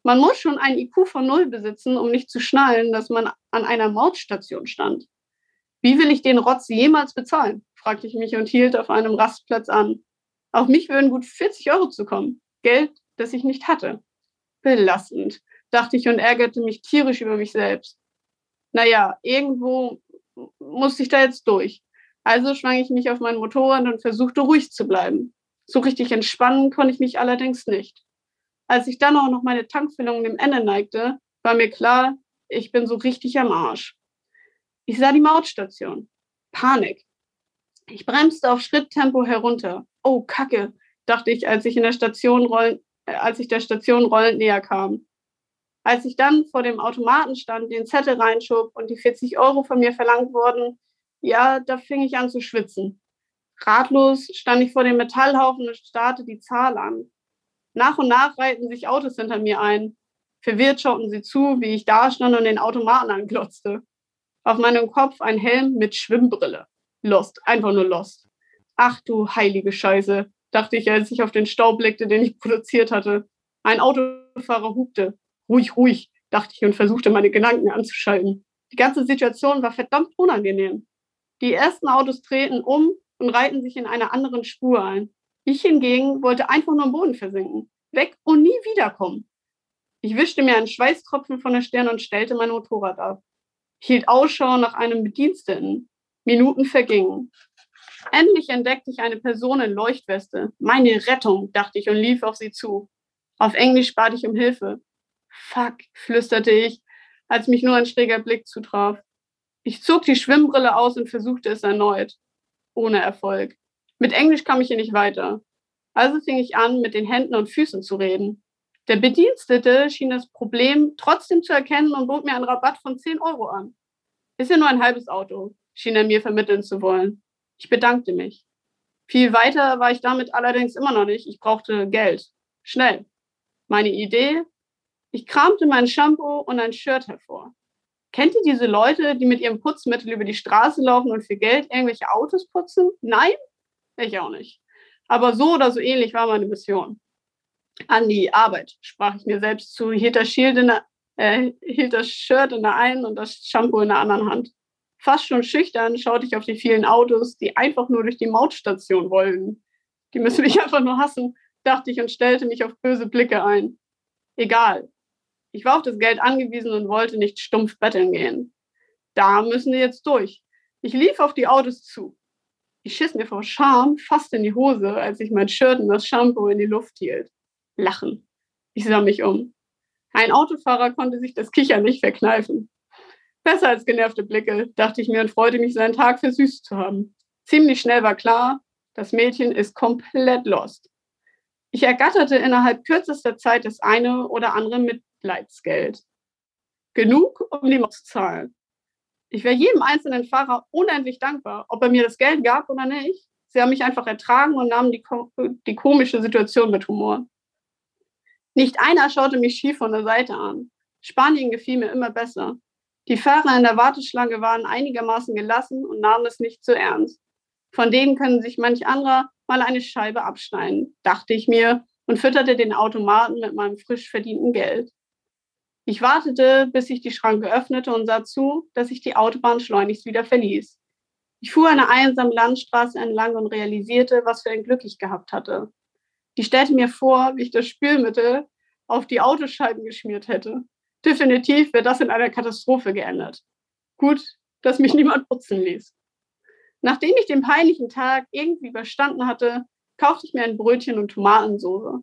Man muss schon einen I Q von null besitzen, um nicht zu schnallen, dass man an einer Mordstation stand. Wie will ich den Rotz jemals bezahlen? Fragte ich mich und hielt auf einem Rastplatz an. Auf mich würden gut vierzig Euro zukommen. Geld, das ich nicht hatte. Belastend, dachte ich und ärgerte mich tierisch über mich selbst. Naja, irgendwo musste ich da jetzt durch. Also schwang ich mich auf mein Motorrad und versuchte ruhig zu bleiben. So richtig entspannen konnte ich mich allerdings nicht. Als ich dann auch noch meine Tankfüllung dem Ende neigte, war mir klar, ich bin so richtig am Arsch. Ich sah die Mautstation. Panik. Ich bremste auf Schritttempo herunter. Oh, Kacke, dachte ich, als ich, in der, Station roll- äh, als ich der Station rollend näher kam. Als ich dann vor dem Automaten stand, den Zettel reinschob und die vierzig Euro von mir verlangt wurden, ja, da fing ich an zu schwitzen. Ratlos stand ich vor dem Metallhaufen und starrte die Zahl an. Nach und nach reihten sich Autos hinter mir ein. Verwirrt schauten sie zu, wie ich da stand und den Automaten anglotzte. Auf meinem Kopf ein Helm mit Schwimmbrille. Lost, einfach nur lost. Ach du heilige Scheiße, dachte ich, als ich auf den Stau blickte, den ich produziert hatte. Ein Autofahrer hupte. Ruhig, ruhig, dachte ich und versuchte, meine Gedanken anzuschalten. Die ganze Situation war verdammt unangenehm. Die ersten Autos drehten um und reihten sich in einer anderen Spur ein. Ich hingegen wollte einfach nur im Boden versinken, weg und nie wiederkommen. Ich wischte mir einen Schweißtropfen von der Stirn und stellte mein Motorrad ab. Ich hielt Ausschau nach einem Bediensteten. Minuten vergingen. Endlich entdeckte ich eine Person in Leuchtweste. Meine Rettung, dachte ich und lief auf sie zu. Auf Englisch bat ich um Hilfe. Fuck, flüsterte ich, als mich nur ein schräger Blick zutraf. Ich zog die Schwimmbrille aus und versuchte es erneut. Ohne Erfolg. Mit Englisch kam ich hier nicht weiter. Also fing ich an, mit den Händen und Füßen zu reden. Der Bedienstete schien das Problem trotzdem zu erkennen und bot mir einen Rabatt von zehn Euro an. Ist ja nur ein halbes Auto, schien er mir vermitteln zu wollen. Ich bedankte mich. Viel weiter war ich damit allerdings immer noch nicht. Ich brauchte Geld. Schnell. Meine Idee? Ich kramte mein Shampoo und ein Shirt hervor. Kennt ihr diese Leute, die mit ihrem Putzmittel über die Straße laufen und für Geld irgendwelche Autos putzen? Nein? Ich auch nicht. Aber so oder so ähnlich war meine Mission. An die Arbeit, sprach ich mir selbst zu, hielt das, Schild in der, äh, hielt das Shirt in der einen und das Shampoo in der anderen Hand. Fast schon schüchtern schaute ich auf die vielen Autos, die einfach nur durch die Mautstation wollten. Die müssen mich einfach nur hassen, dachte ich und stellte mich auf böse Blicke ein. Egal. Ich war auf das Geld angewiesen und wollte nicht stumpf betteln gehen. Da müssen wir jetzt durch. Ich lief auf die Autos zu. Ich schiss mir vor Scham fast in die Hose, als ich mein Shirt und das Shampoo in die Luft hielt. Lachen. Ich sah mich um. Ein Autofahrer konnte sich das Kichern nicht verkneifen. Besser als genervte Blicke, dachte ich mir und freute mich, seinen Tag versüßt zu haben. Ziemlich schnell war klar, das Mädchen ist komplett lost. Ich ergatterte innerhalb kürzester Zeit das eine oder andere Mitleidsgeld. Genug, um die Maut zu zahlen. Ich wäre jedem einzelnen Fahrer unendlich dankbar, ob er mir das Geld gab oder nicht. Sie haben mich einfach ertragen und nahmen die, die komische Situation mit Humor. Nicht einer schaute mich schief von der Seite an. Spanien gefiel mir immer besser. Die Fahrer in der Warteschlange waren einigermaßen gelassen und nahmen es nicht so ernst. Von denen können sich manch anderer mal eine Scheibe abschneiden, dachte ich mir und fütterte den Automaten mit meinem frisch verdienten Geld. Ich wartete, bis ich die Schranke öffnete und sah zu, dass ich die Autobahn schleunigst wieder verließ. Ich fuhr eine einsame Landstraße entlang und realisierte, was für ein Glück ich gehabt hatte. Die stellte mir vor, wie ich das Spülmittel auf die Autoscheiben geschmiert hätte. Definitiv wäre das in einer Katastrophe geendet. Gut, dass mich niemand putzen ließ. Nachdem ich den peinlichen Tag irgendwie überstanden hatte, kaufte ich mir ein Brötchen und Tomatensoße.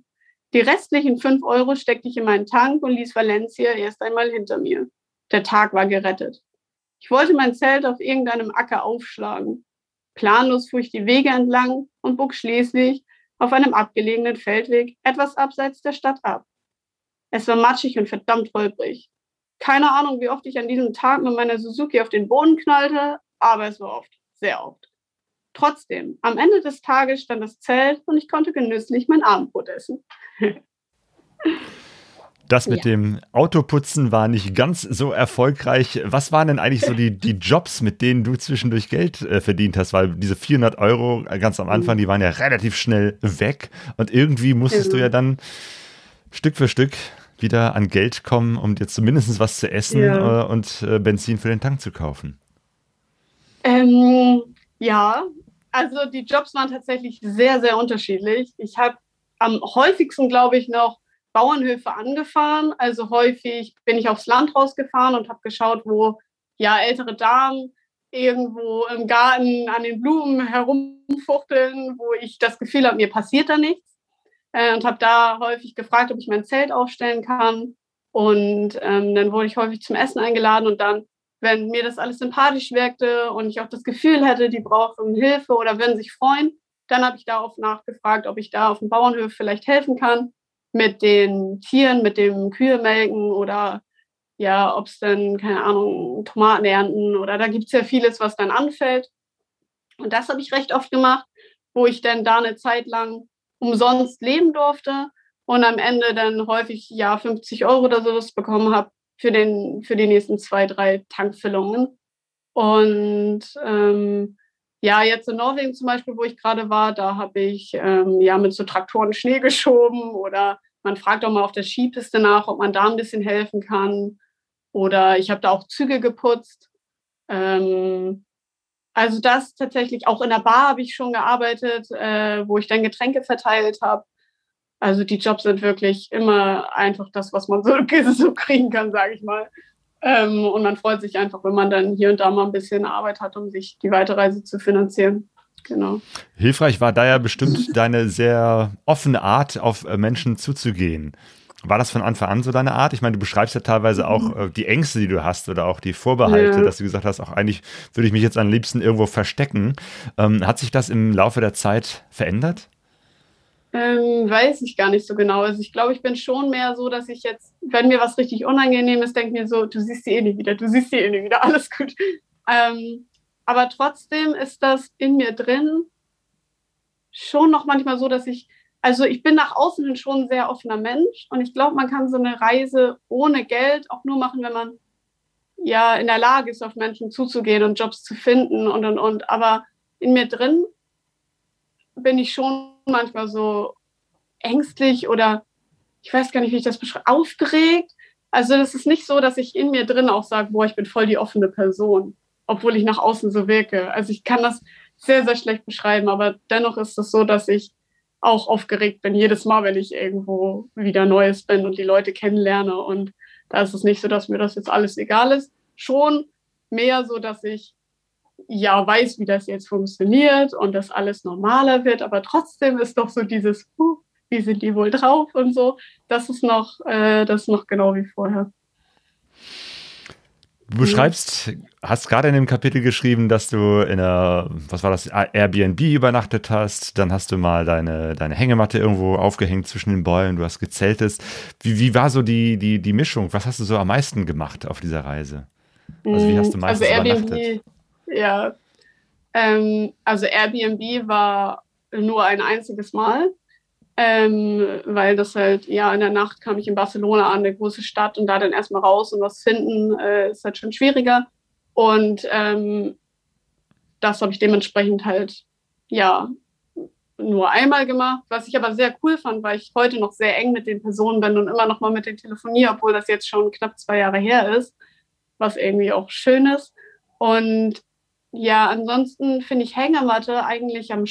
Die restlichen fünf Euro steckte ich in meinen Tank und ließ Valencia erst einmal hinter mir. Der Tag war gerettet. Ich wollte mein Zelt auf irgendeinem Acker aufschlagen. Planlos fuhr ich die Wege entlang und bog schließlich auf einem abgelegenen Feldweg etwas abseits der Stadt ab. Es war matschig und verdammt holprig. Keine Ahnung, wie oft ich an diesem Tag mit meiner Suzuki auf den Boden knallte, aber es war oft, sehr oft. Trotzdem, am Ende des Tages stand das Zelt und ich konnte genüsslich mein Abendbrot essen. Das mit ja. dem Autoputzen war nicht ganz so erfolgreich. Was waren denn eigentlich so die, die Jobs, mit denen du zwischendurch Geld äh, verdient hast? Weil diese vierhundert Euro ganz am Anfang, die waren ja relativ schnell weg. Und irgendwie musstest mhm. du ja dann Stück für Stück wieder an Geld kommen, um dir zumindest was zu essen ja. äh, und äh, Benzin für den Tank zu kaufen. Ähm, ja, also die Jobs waren tatsächlich sehr, sehr unterschiedlich. Ich habe am häufigsten, glaube ich, noch Bauernhöfe angefahren, also häufig bin ich aufs Land rausgefahren und habe geschaut, wo ja ältere Damen irgendwo im Garten an den Blumen herumfuchteln, wo ich das Gefühl habe, mir passiert da nichts, äh, und habe da häufig gefragt, ob ich mein Zelt aufstellen kann, und ähm, dann wurde ich häufig zum Essen eingeladen, und dann, wenn mir das alles sympathisch wirkte und ich auch das Gefühl hätte, die brauchen Hilfe oder würden sich freuen, dann habe ich da oft nachgefragt, ob ich da auf dem Bauernhof vielleicht helfen kann. Mit den Tieren, mit dem Kühe melken oder ja, ob es dann, keine Ahnung, Tomaten ernten oder da gibt es ja vieles, was dann anfällt. Und das habe ich recht oft gemacht, wo ich dann da eine Zeit lang umsonst leben durfte und am Ende dann häufig ja fünfzig Euro oder sowas bekommen habe für den, für die nächsten zwei, drei Tankfüllungen. Und ähm, ja, jetzt in Norwegen zum Beispiel, wo ich gerade war, da habe ich ähm, ja mit so Traktoren Schnee geschoben oder man fragt auch mal auf der Skipiste nach, ob man da ein bisschen helfen kann, oder ich habe da auch Züge geputzt. Ähm, also das tatsächlich, auch in der Bar habe ich schon gearbeitet, äh, wo ich dann Getränke verteilt habe. Also die Jobs sind wirklich immer einfach das, was man so, so kriegen kann, sage ich mal. Ähm, und man freut sich einfach, wenn man dann hier und da mal ein bisschen Arbeit hat, um sich die Weiterreise zu finanzieren. Genau. Hilfreich war da ja bestimmt deine sehr offene Art, auf Menschen zuzugehen. War das von Anfang an so deine Art? Ich meine, du beschreibst ja teilweise auch äh, die Ängste, die du hast, oder auch die Vorbehalte, ja. dass du gesagt hast, auch eigentlich würde ich mich jetzt am liebsten irgendwo verstecken. Ähm, hat sich das im Laufe der Zeit verändert? Ähm, weiß ich gar nicht so genau. Also ich glaube, ich bin schon mehr so, dass ich jetzt, wenn mir was richtig unangenehm ist, denke ich mir so, du siehst sie eh nie wieder, du siehst sie eh nie wieder, alles gut. Ähm, aber trotzdem ist das in mir drin schon noch manchmal so, dass ich, also ich bin nach außen hin schon ein sehr offener Mensch, und ich glaube, man kann so eine Reise ohne Geld auch nur machen, wenn man ja in der Lage ist, auf Menschen zuzugehen und Jobs zu finden und und und. Aber in mir drin bin ich schon manchmal so ängstlich oder ich weiß gar nicht, wie ich das beschreibe, aufgeregt. Also das ist nicht so, dass ich in mir drin auch sage, boah, ich bin voll die offene Person, obwohl ich nach außen so wirke. Also ich kann das sehr, sehr schlecht beschreiben, aber dennoch ist es so, dass ich auch aufgeregt bin, jedes Mal, wenn ich irgendwo wieder Neues bin und die Leute kennenlerne, und da ist es nicht so, dass mir das jetzt alles egal ist. Schon mehr so, dass ich ja weiß, wie das jetzt funktioniert und dass alles normaler wird, aber trotzdem ist doch so dieses, uh, wie sind die wohl drauf und so, das ist noch, äh, das ist noch genau wie vorher. Du beschreibst, hast gerade in dem Kapitel geschrieben, dass du in einer, was war das, Airbnb übernachtet hast, dann hast du mal deine, deine Hängematte irgendwo aufgehängt zwischen den Bäumen, du hast gezeltet. Wie, wie war so die, die, die Mischung? Was hast du so am meisten gemacht auf dieser Reise? Also wie hast du meistens also Airbnb, übernachtet? Ja, ähm, also Airbnb war nur ein einziges Mal, ähm, weil das halt, ja, in der Nacht kam ich in Barcelona an, eine große Stadt, und da dann erstmal raus und was finden, äh, ist halt schon schwieriger, und ähm, das habe ich dementsprechend halt, ja, nur einmal gemacht. Was ich aber sehr cool fand, weil ich heute noch sehr eng mit den Personen bin und immer noch mal mit denen telefoniere, obwohl das jetzt schon knapp zwei Jahre her ist, was irgendwie auch schön ist. Und ja, ansonsten finde ich Hängematte eigentlich am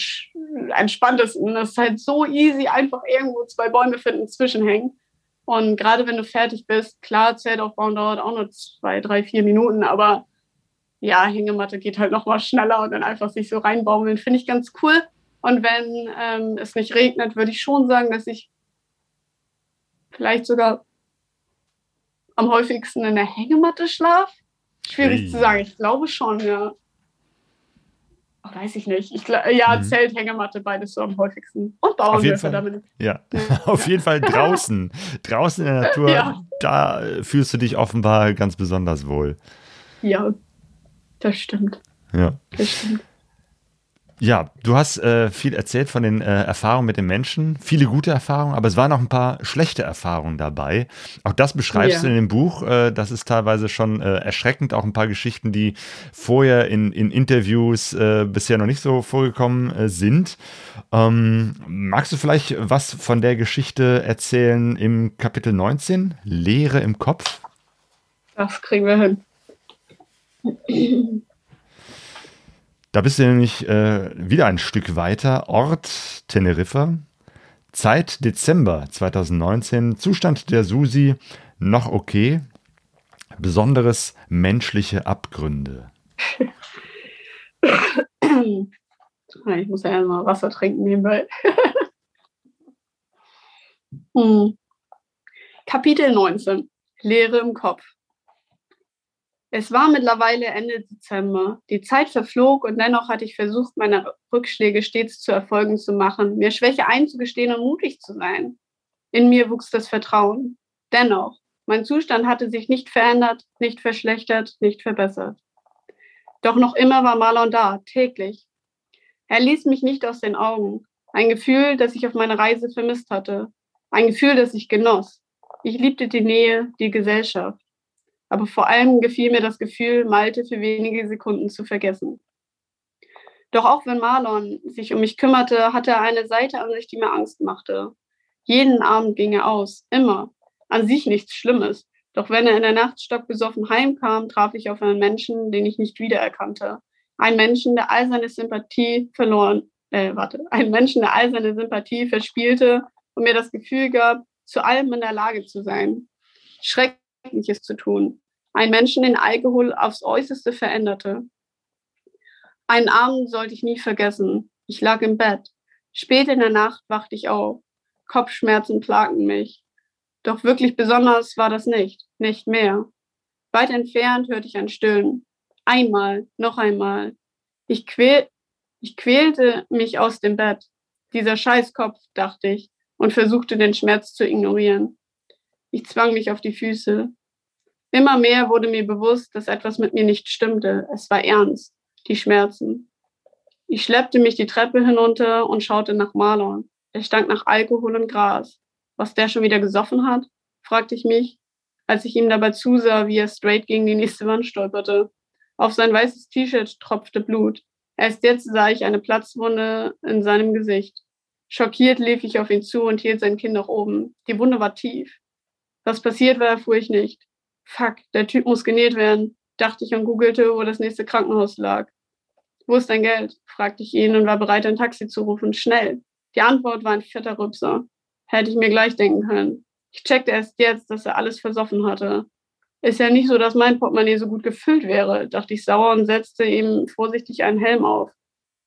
entspanntesten. Das ist halt so easy, einfach irgendwo zwei Bäume finden, zwischenhängen. Und gerade wenn du fertig bist, klar, Zelt aufbauen dauert auch nur zwei, drei, vier Minuten. Aber ja, Hängematte geht halt nochmal schneller, und dann einfach sich so reinbaumeln, finde ich ganz cool. Und wenn ähm, es nicht regnet, würde ich schon sagen, dass ich vielleicht sogar am häufigsten in der Hängematte schlafe. Schwierig hey. zu sagen, ich glaube schon, ja. Oh, weiß ich nicht. Ich, ja, mhm. Zelt, Hängematte, beides so am häufigsten. Und Bauernhöfe damit. Ja, ja. Auf jeden Fall draußen. Draußen in der Natur, ja. Da fühlst du dich offenbar ganz besonders wohl. Ja, das stimmt. Ja, das stimmt. Ja, du hast äh, viel erzählt von den äh, Erfahrungen mit den Menschen, viele gute Erfahrungen, aber es waren auch ein paar schlechte Erfahrungen dabei. Auch das beschreibst yeah. du in dem Buch. Äh, das ist teilweise schon äh, erschreckend, auch ein paar Geschichten, die vorher in, in Interviews äh, bisher noch nicht so vorgekommen äh, sind. Ähm, magst du vielleicht was von der Geschichte erzählen im Kapitel neunzehn, Leere im Kopf? Das kriegen wir hin. Da bist du nämlich äh, wieder ein Stück weiter. Ort Teneriffa. Zeit Dezember zweitausendneunzehn. Zustand der Susi noch okay. Besonderes menschliche Abgründe. Ich muss ja erstmal Wasser trinken nebenbei. hm. Kapitel neunzehn. Leere im Kopf. Es war mittlerweile Ende Dezember. Die Zeit verflog und dennoch hatte ich versucht, meine Rückschläge stets zu Erfolgen zu machen, mir Schwäche einzugestehen und mutig zu sein. In mir wuchs das Vertrauen. Dennoch, mein Zustand hatte sich nicht verändert, nicht verschlechtert, nicht verbessert. Doch noch immer war Marlon da, täglich. Er ließ mich nicht aus den Augen. Ein Gefühl, das ich auf meiner Reise vermisst hatte. Ein Gefühl, das ich genoss. Ich liebte die Nähe, die Gesellschaft. Aber vor allem gefiel mir das Gefühl, Malte für wenige Sekunden zu vergessen. Doch auch wenn Marlon sich um mich kümmerte, hatte er eine Seite an sich, die mir Angst machte. Jeden Abend ging er aus, immer. An sich nichts Schlimmes. Doch wenn er in der Nacht stockbesoffen heimkam, traf ich auf einen Menschen, den ich nicht wiedererkannte. Einen Menschen, der all seine Sympathie verloren, äh, warte, einen Menschen, der all seine Sympathie verspielte und mir das Gefühl gab, zu allem in der Lage zu sein. Schreckliches zu tun. Ein Menschen, den Alkohol aufs Äußerste veränderte. Einen Abend sollte ich nie vergessen. Ich lag im Bett. Spät in der Nacht wachte ich auf. Kopfschmerzen plagten mich. Doch wirklich besonders war das nicht. Nicht mehr. Weit entfernt hörte ich ein Stöhnen. Einmal, noch einmal. Ich, quäl- ich quälte mich aus dem Bett. Dieser Scheißkopf, dachte ich, und versuchte den Schmerz zu ignorieren. Ich zwang mich auf die Füße. Immer mehr wurde mir bewusst, dass etwas mit mir nicht stimmte. Es war ernst, die Schmerzen. Ich schleppte mich die Treppe hinunter und schaute nach Marlon. Er stank nach Alkohol und Gras. Was der schon wieder gesoffen hat, fragte ich mich, als ich ihm dabei zusah, wie er straight gegen die nächste Wand stolperte. Auf sein weißes T-Shirt tropfte Blut. Erst jetzt sah ich eine Platzwunde in seinem Gesicht. Schockiert lief ich auf ihn zu und hielt sein Kinn nach oben. Die Wunde war tief. Was passiert war, erfuhr ich nicht. Fuck, der Typ muss genäht werden, dachte ich und googelte, wo das nächste Krankenhaus lag. Wo ist dein Geld? Fragte ich ihn und war bereit, ein Taxi zu rufen. Schnell. Die Antwort war ein fetter Rübser. Hätte ich mir gleich denken können. Ich checkte erst jetzt, dass er alles versoffen hatte. Ist ja nicht so, dass mein Portemonnaie so gut gefüllt wäre, dachte ich sauer und setzte ihm vorsichtig einen Helm auf.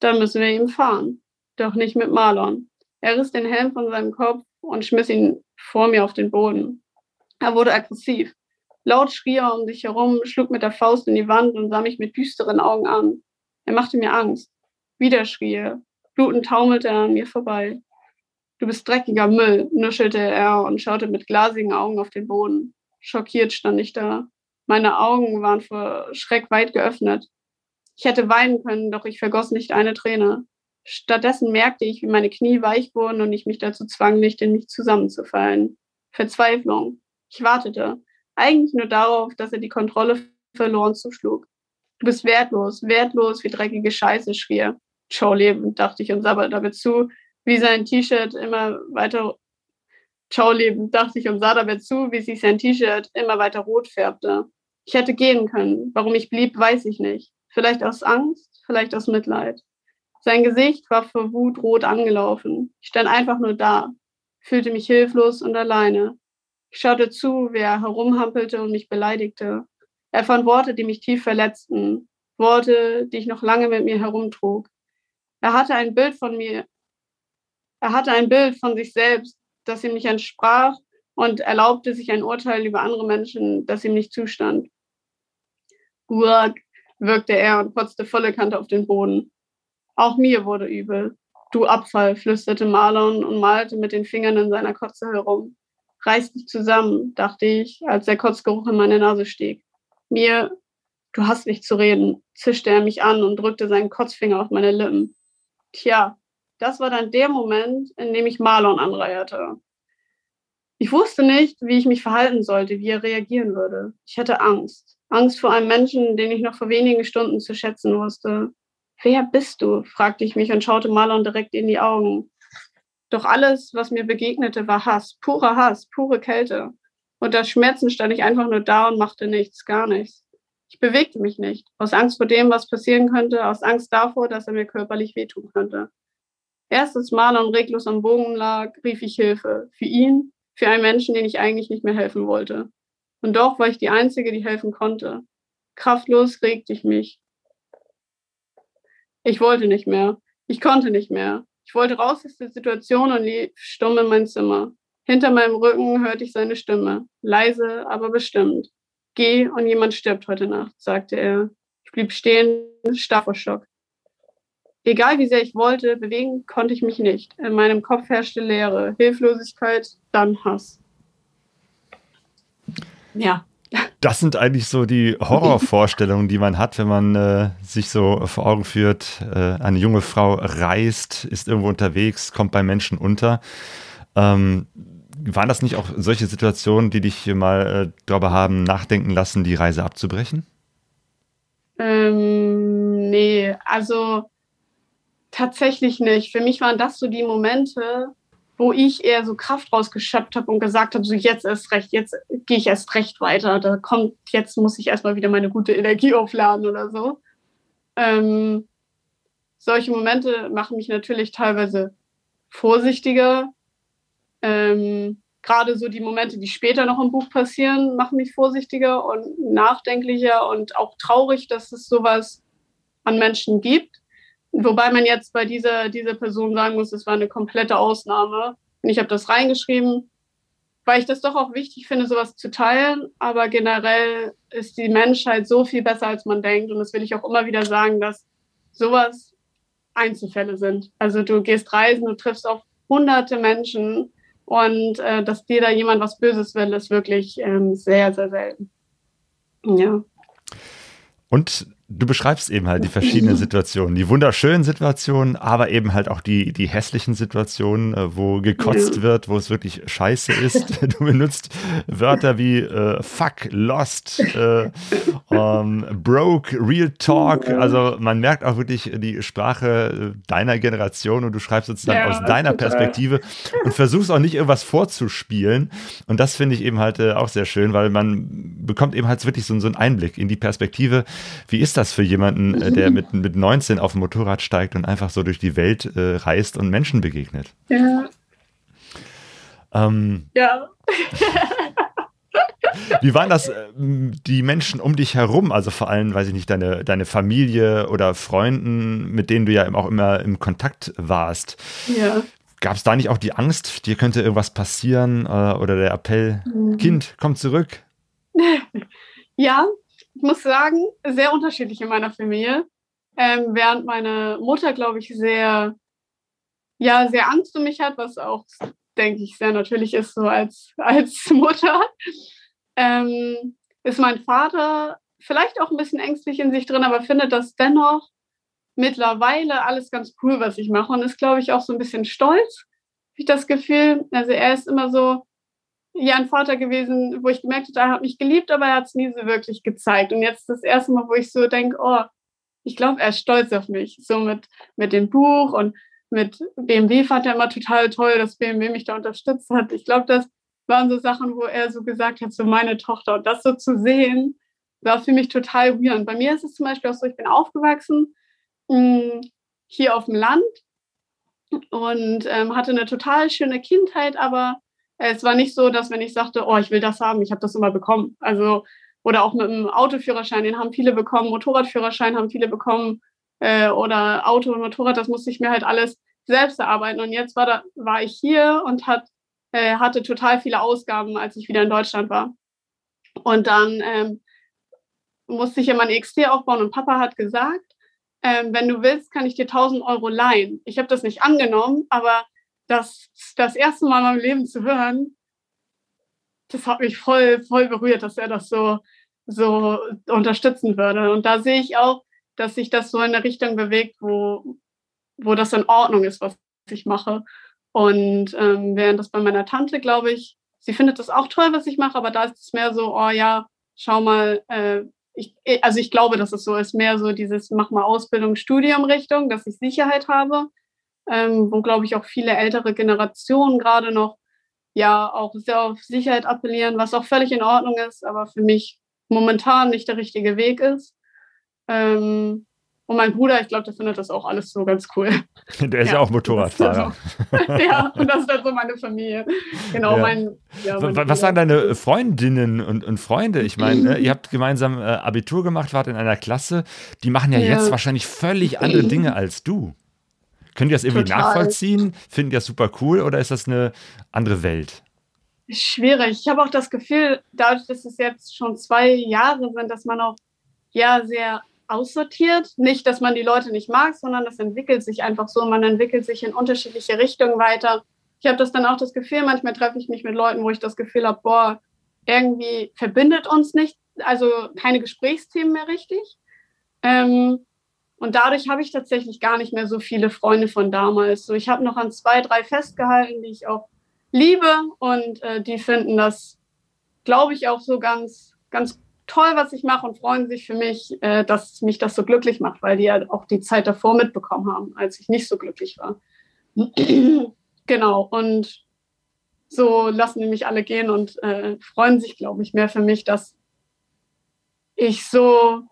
Dann müssen wir ihm fahren. Doch nicht mit Marlon. Er riss den Helm von seinem Kopf und schmiss ihn vor mir auf den Boden. Er wurde aggressiv. Laut schrie er um sich herum, schlug mit der Faust in die Wand und sah mich mit düsteren Augen an. Er machte mir Angst. Wieder schrie er. Blutend taumelte er an mir vorbei. Du bist dreckiger Müll, nuschelte er und schaute mit glasigen Augen auf den Boden. Schockiert stand ich da. Meine Augen waren vor Schreck weit geöffnet. Ich hätte weinen können, doch ich vergoss nicht eine Träne. Stattdessen merkte ich, wie meine Knie weich wurden und ich mich dazu zwang, nicht in mich zusammenzufallen. Verzweiflung. Ich wartete. Eigentlich nur darauf, dass er die Kontrolle verloren zuschlug. Du bist wertlos, wertlos wie dreckige Scheiße, schrie er. Ciao, Leben, dachte ich und sah dabei zu, wie sein T-Shirt immer weiter... Ciao, Leben, dachte ich und sah dabei zu, wie sich sein T-Shirt immer weiter rot färbte. Ich hätte gehen können. Warum ich blieb, weiß ich nicht. Vielleicht aus Angst, vielleicht aus Mitleid. Sein Gesicht war vor Wut rot angelaufen. Ich stand einfach nur da, fühlte mich hilflos und alleine. Ich schaute zu, wie er herumhampelte und mich beleidigte. Er fand Worte, die mich tief verletzten. Worte, die ich noch lange mit mir herumtrug. Er hatte ein Bild von mir. Er hatte ein Bild von sich selbst, das ihm nicht entsprach und erlaubte sich ein Urteil über andere Menschen, das ihm nicht zustand. Guak, wirkte er und kotzte volle Kante auf den Boden. Auch mir wurde übel. Du Abfall, flüsterte Marlon und malte mit den Fingern in seiner Kotze herum. Reiß dich zusammen, dachte ich, als der Kotzgeruch in meine Nase stieg. Mir, du hast nicht zu reden, zischte er mich an und drückte seinen Kotzfinger auf meine Lippen. Tja, das war dann der Moment, in dem ich Marlon anreierte. Ich wusste nicht, wie ich mich verhalten sollte, wie er reagieren würde. Ich hatte Angst. Angst vor einem Menschen, den ich noch vor wenigen Stunden zu schätzen wusste. Wer bist du? Fragte ich mich und schaute Marlon direkt in die Augen. Doch alles, was mir begegnete, war Hass, purer Hass, pure Kälte. Unter Schmerzen stand ich einfach nur da und machte nichts, gar nichts. Ich bewegte mich nicht, aus Angst vor dem, was passieren könnte, aus Angst davor, dass er mir körperlich wehtun könnte. Erst als Marlon reglos am Bogen lag, rief ich Hilfe. Für ihn, für einen Menschen, den ich eigentlich nicht mehr helfen wollte. Und doch war ich die Einzige, die helfen konnte. Kraftlos regte ich mich. Ich wollte nicht mehr. Ich konnte nicht mehr. Ich wollte raus aus der Situation und lief stumm in mein Zimmer. Hinter meinem Rücken hörte ich seine Stimme, leise, aber bestimmt. Geh und jemand stirbt heute Nacht, sagte er. Ich blieb stehen, starr vor Schock. Egal wie sehr ich wollte, bewegen konnte ich mich nicht. In meinem Kopf herrschte Leere, Hilflosigkeit, dann Hass. Ja. Das sind eigentlich so die Horrorvorstellungen, die man hat, wenn man äh, sich so vor Augen führt, äh, eine junge Frau reist, ist irgendwo unterwegs, kommt bei Menschen unter. Ähm, waren das nicht auch solche Situationen, die dich mal äh, darüber haben nachdenken lassen, die Reise abzubrechen? Ähm, nee, also tatsächlich nicht. Für mich waren das so die Momente, wo ich eher so Kraft rausgeschöpft habe und gesagt habe, so jetzt erst recht, jetzt gehe ich erst recht weiter, da kommt, jetzt muss ich erstmal wieder meine gute Energie aufladen oder so. Ähm, solche Momente machen mich natürlich teilweise vorsichtiger. Ähm, Gerade so die Momente, die später noch im Buch passieren, machen mich vorsichtiger und nachdenklicher und auch traurig, dass es sowas an Menschen gibt. Wobei man jetzt bei dieser, dieser Person sagen muss, es war eine komplette Ausnahme. Und ich habe das reingeschrieben, weil ich das doch auch wichtig finde, sowas zu teilen. Aber generell ist die Menschheit so viel besser, als man denkt. Und das will ich auch immer wieder sagen, dass sowas Einzelfälle sind. Also du gehst reisen, du triffst auf hunderte Menschen. Und äh, dass dir da jemand was Böses will, ist wirklich ähm, sehr, sehr selten. Ja. Und du beschreibst eben halt die verschiedenen Situationen, die wunderschönen Situationen, aber eben halt auch die, die hässlichen Situationen, wo gekotzt ja. wird, wo es wirklich scheiße ist. Du benutzt Wörter wie äh, fuck, lost, äh, um, broke, real talk. Also man merkt auch wirklich die Sprache deiner Generation und du schreibst sozusagen ja, aus deiner total. Perspektive und versuchst auch nicht irgendwas vorzuspielen. Und das finde ich eben halt äh, auch sehr schön, weil man bekommt eben halt wirklich so, so einen Einblick in die Perspektive, wie ist das für jemanden, der mit, mit neunzehn auf dem Motorrad steigt und einfach so durch die Welt äh, reist und Menschen begegnet? Ja. Ähm, ja. Wie waren das äh, die Menschen um dich herum? Also vor allem, weiß ich nicht, deine, deine Familie oder Freunden, mit denen du ja auch immer im Kontakt warst. Ja. Gab es da nicht auch die Angst, dir könnte irgendwas passieren äh, oder der Appell, mhm. Kind, komm zurück? Ja. Ich muss sagen, sehr unterschiedlich in meiner Familie. Ähm, während meine Mutter, glaube ich, sehr, ja, sehr Angst um mich hat, was auch, denke ich, sehr natürlich ist, so als, als Mutter, ähm, ist mein Vater vielleicht auch ein bisschen ängstlich in sich drin, aber findet das dennoch mittlerweile alles ganz cool, was ich mache. Und ist, glaube ich, auch so ein bisschen stolz, habe ich das Gefühl. Also er ist immer so, ja, ein Vater gewesen, wo ich gemerkt habe, er hat mich geliebt, aber er hat es nie so wirklich gezeigt. Und jetzt das erste Mal, wo ich so denke, oh, ich glaube, er ist stolz auf mich. So mit, mit dem Buch und mit B M W fand er immer total toll, dass B M W mich da unterstützt hat. Ich glaube, das waren so Sachen, wo er so gesagt hat, so meine Tochter. Und das so zu sehen, war für mich total weird. Und bei mir ist es zum Beispiel auch so, ich bin aufgewachsen mh, hier auf dem Land und ähm, hatte eine total schöne Kindheit, aber es war nicht so, dass wenn ich sagte, oh, ich will das haben, ich habe das immer bekommen. Also, oder auch mit dem Autoführerschein, den haben viele bekommen, Motorradführerschein haben viele bekommen äh, oder Auto und Motorrad, das musste ich mir halt alles selbst erarbeiten. Und jetzt war, da, war ich hier und hat, äh, hatte total viele Ausgaben, als ich wieder in Deutschland war. Und dann ähm, musste ich ja mein X T aufbauen und Papa hat gesagt, ähm, wenn du willst, kann ich dir tausend Euro leihen. Ich habe das nicht angenommen, aber das, das erste Mal in meinem Leben zu hören, das hat mich voll, voll berührt, dass er das so, so unterstützen würde. Und da sehe ich auch, dass sich das so in eine Richtung bewegt, wo, wo das in Ordnung ist, was ich mache. Und ähm, während das bei meiner Tante, glaube ich, sie findet das auch toll, was ich mache, aber da ist es mehr so, oh ja, schau mal, äh, ich, also ich glaube, dass es so ist, mehr so dieses mach mal Ausbildung, Studium Richtung, dass ich Sicherheit habe, ähm, wo, glaube ich, auch viele ältere Generationen gerade noch ja auch sehr auf Sicherheit appellieren, was auch völlig in Ordnung ist, aber für mich momentan nicht der richtige Weg ist. Ähm, und mein Bruder, ich glaube, der findet das auch alles so ganz cool. Der ist ja, ja auch Motorradfahrer. So. Ja, und das ist dann so meine Familie. Genau, ja. mein, ja, mein Was Bruder. Sagen deine Freundinnen und, und Freunde? Ich meine, ihr habt gemeinsam Abitur gemacht, wart in einer Klasse. Die machen ja, ja. jetzt wahrscheinlich völlig andere Dinge als du. Können die das irgendwie Total. nachvollziehen? Finden die das super cool oder ist das eine andere Welt? Schwierig. Ich habe auch das Gefühl, dadurch, dass es jetzt schon zwei Jahre sind, dass man auch ja sehr aussortiert. Nicht, dass man die Leute nicht mag, sondern das entwickelt sich einfach so. Man entwickelt sich in unterschiedliche Richtungen weiter. Ich habe das dann auch das Gefühl, manchmal treffe ich mich mit Leuten, wo ich das Gefühl habe, boah, irgendwie verbindet uns nicht, also keine Gesprächsthemen mehr richtig. Ähm, und dadurch habe ich tatsächlich gar nicht mehr so viele Freunde von damals. So, ich habe noch an zwei, drei festgehalten, die ich auch liebe und äh, die finden das, glaube ich, auch so ganz, ganz toll, was ich mache und freuen sich für mich, äh, dass mich das so glücklich macht, weil die ja auch die Zeit davor mitbekommen haben, als ich nicht so glücklich war. Genau, und so lassen die mich alle gehen und äh, freuen sich, glaube ich, mehr für mich, dass ich so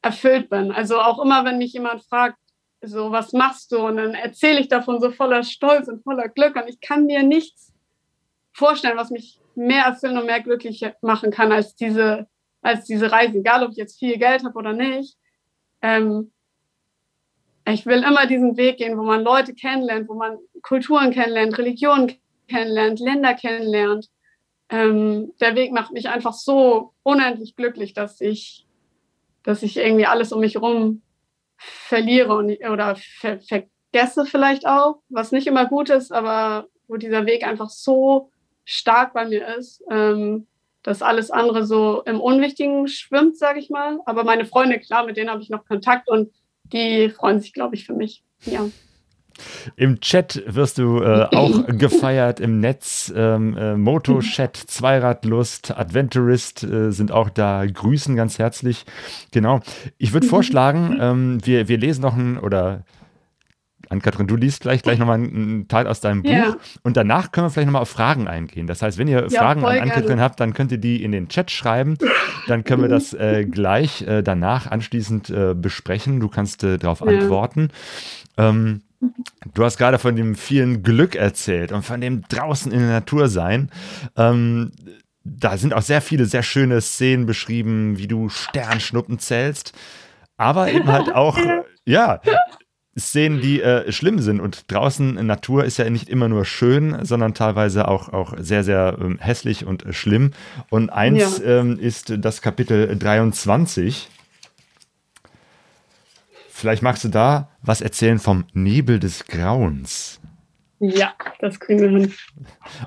erfüllt bin. Also auch immer, wenn mich jemand fragt, so was machst du? Und dann erzähle ich davon so voller Stolz und voller Glück und ich kann mir nichts vorstellen, was mich mehr erfüllen und mehr glücklich machen kann als diese als diese Reise, egal ob ich jetzt viel Geld habe oder nicht. Ähm, ich will immer diesen Weg gehen, wo man Leute kennenlernt, wo man Kulturen kennenlernt, Religionen kennenlernt, Länder kennenlernt. Ähm, der Weg macht mich einfach so unendlich glücklich, dass ich, dass ich irgendwie alles um mich herum verliere und, oder ver- vergesse vielleicht auch, was nicht immer gut ist, aber wo dieser Weg einfach so stark bei mir ist, ähm, dass alles andere so im Unwichtigen schwimmt, sage ich mal. Aber meine Freunde, klar, mit denen habe ich noch Kontakt und die freuen sich, glaube ich, für mich. Ja. Im Chat wirst du äh, auch gefeiert, im Netz. Ähm, äh, Moto-Chat, Zweiradlust, Adventurist äh, sind auch da. Grüßen ganz herzlich. Genau. Ich würde vorschlagen, ähm, wir, wir lesen noch ein oder. Ann-Kathrin, du liest gleich, gleich nochmal einen Teil aus deinem Buch yeah. und danach können wir vielleicht nochmal auf Fragen eingehen. Das heißt, wenn ihr ja, Fragen an Ann-Kathrin habt, dann könnt ihr die in den Chat schreiben. Dann können wir das äh, gleich äh, danach anschließend äh, besprechen. Du kannst äh, darauf yeah. antworten. Ähm, du hast gerade von dem vielen Glück erzählt und von dem draußen in der Natur sein. Ähm, da sind auch sehr viele, sehr schöne Szenen beschrieben, wie du Sternschnuppen zählst. Aber eben halt auch, ja... Szenen, die äh, schlimm sind und draußen Natur ist ja nicht immer nur schön, sondern teilweise auch, auch sehr, sehr ähm, hässlich und äh, schlimm. Und eins ja. ähm, ist das Kapitel dreiundzwanzig. Vielleicht magst du da was erzählen vom Nebel des Grauens. Ja, das kriegen wir hin.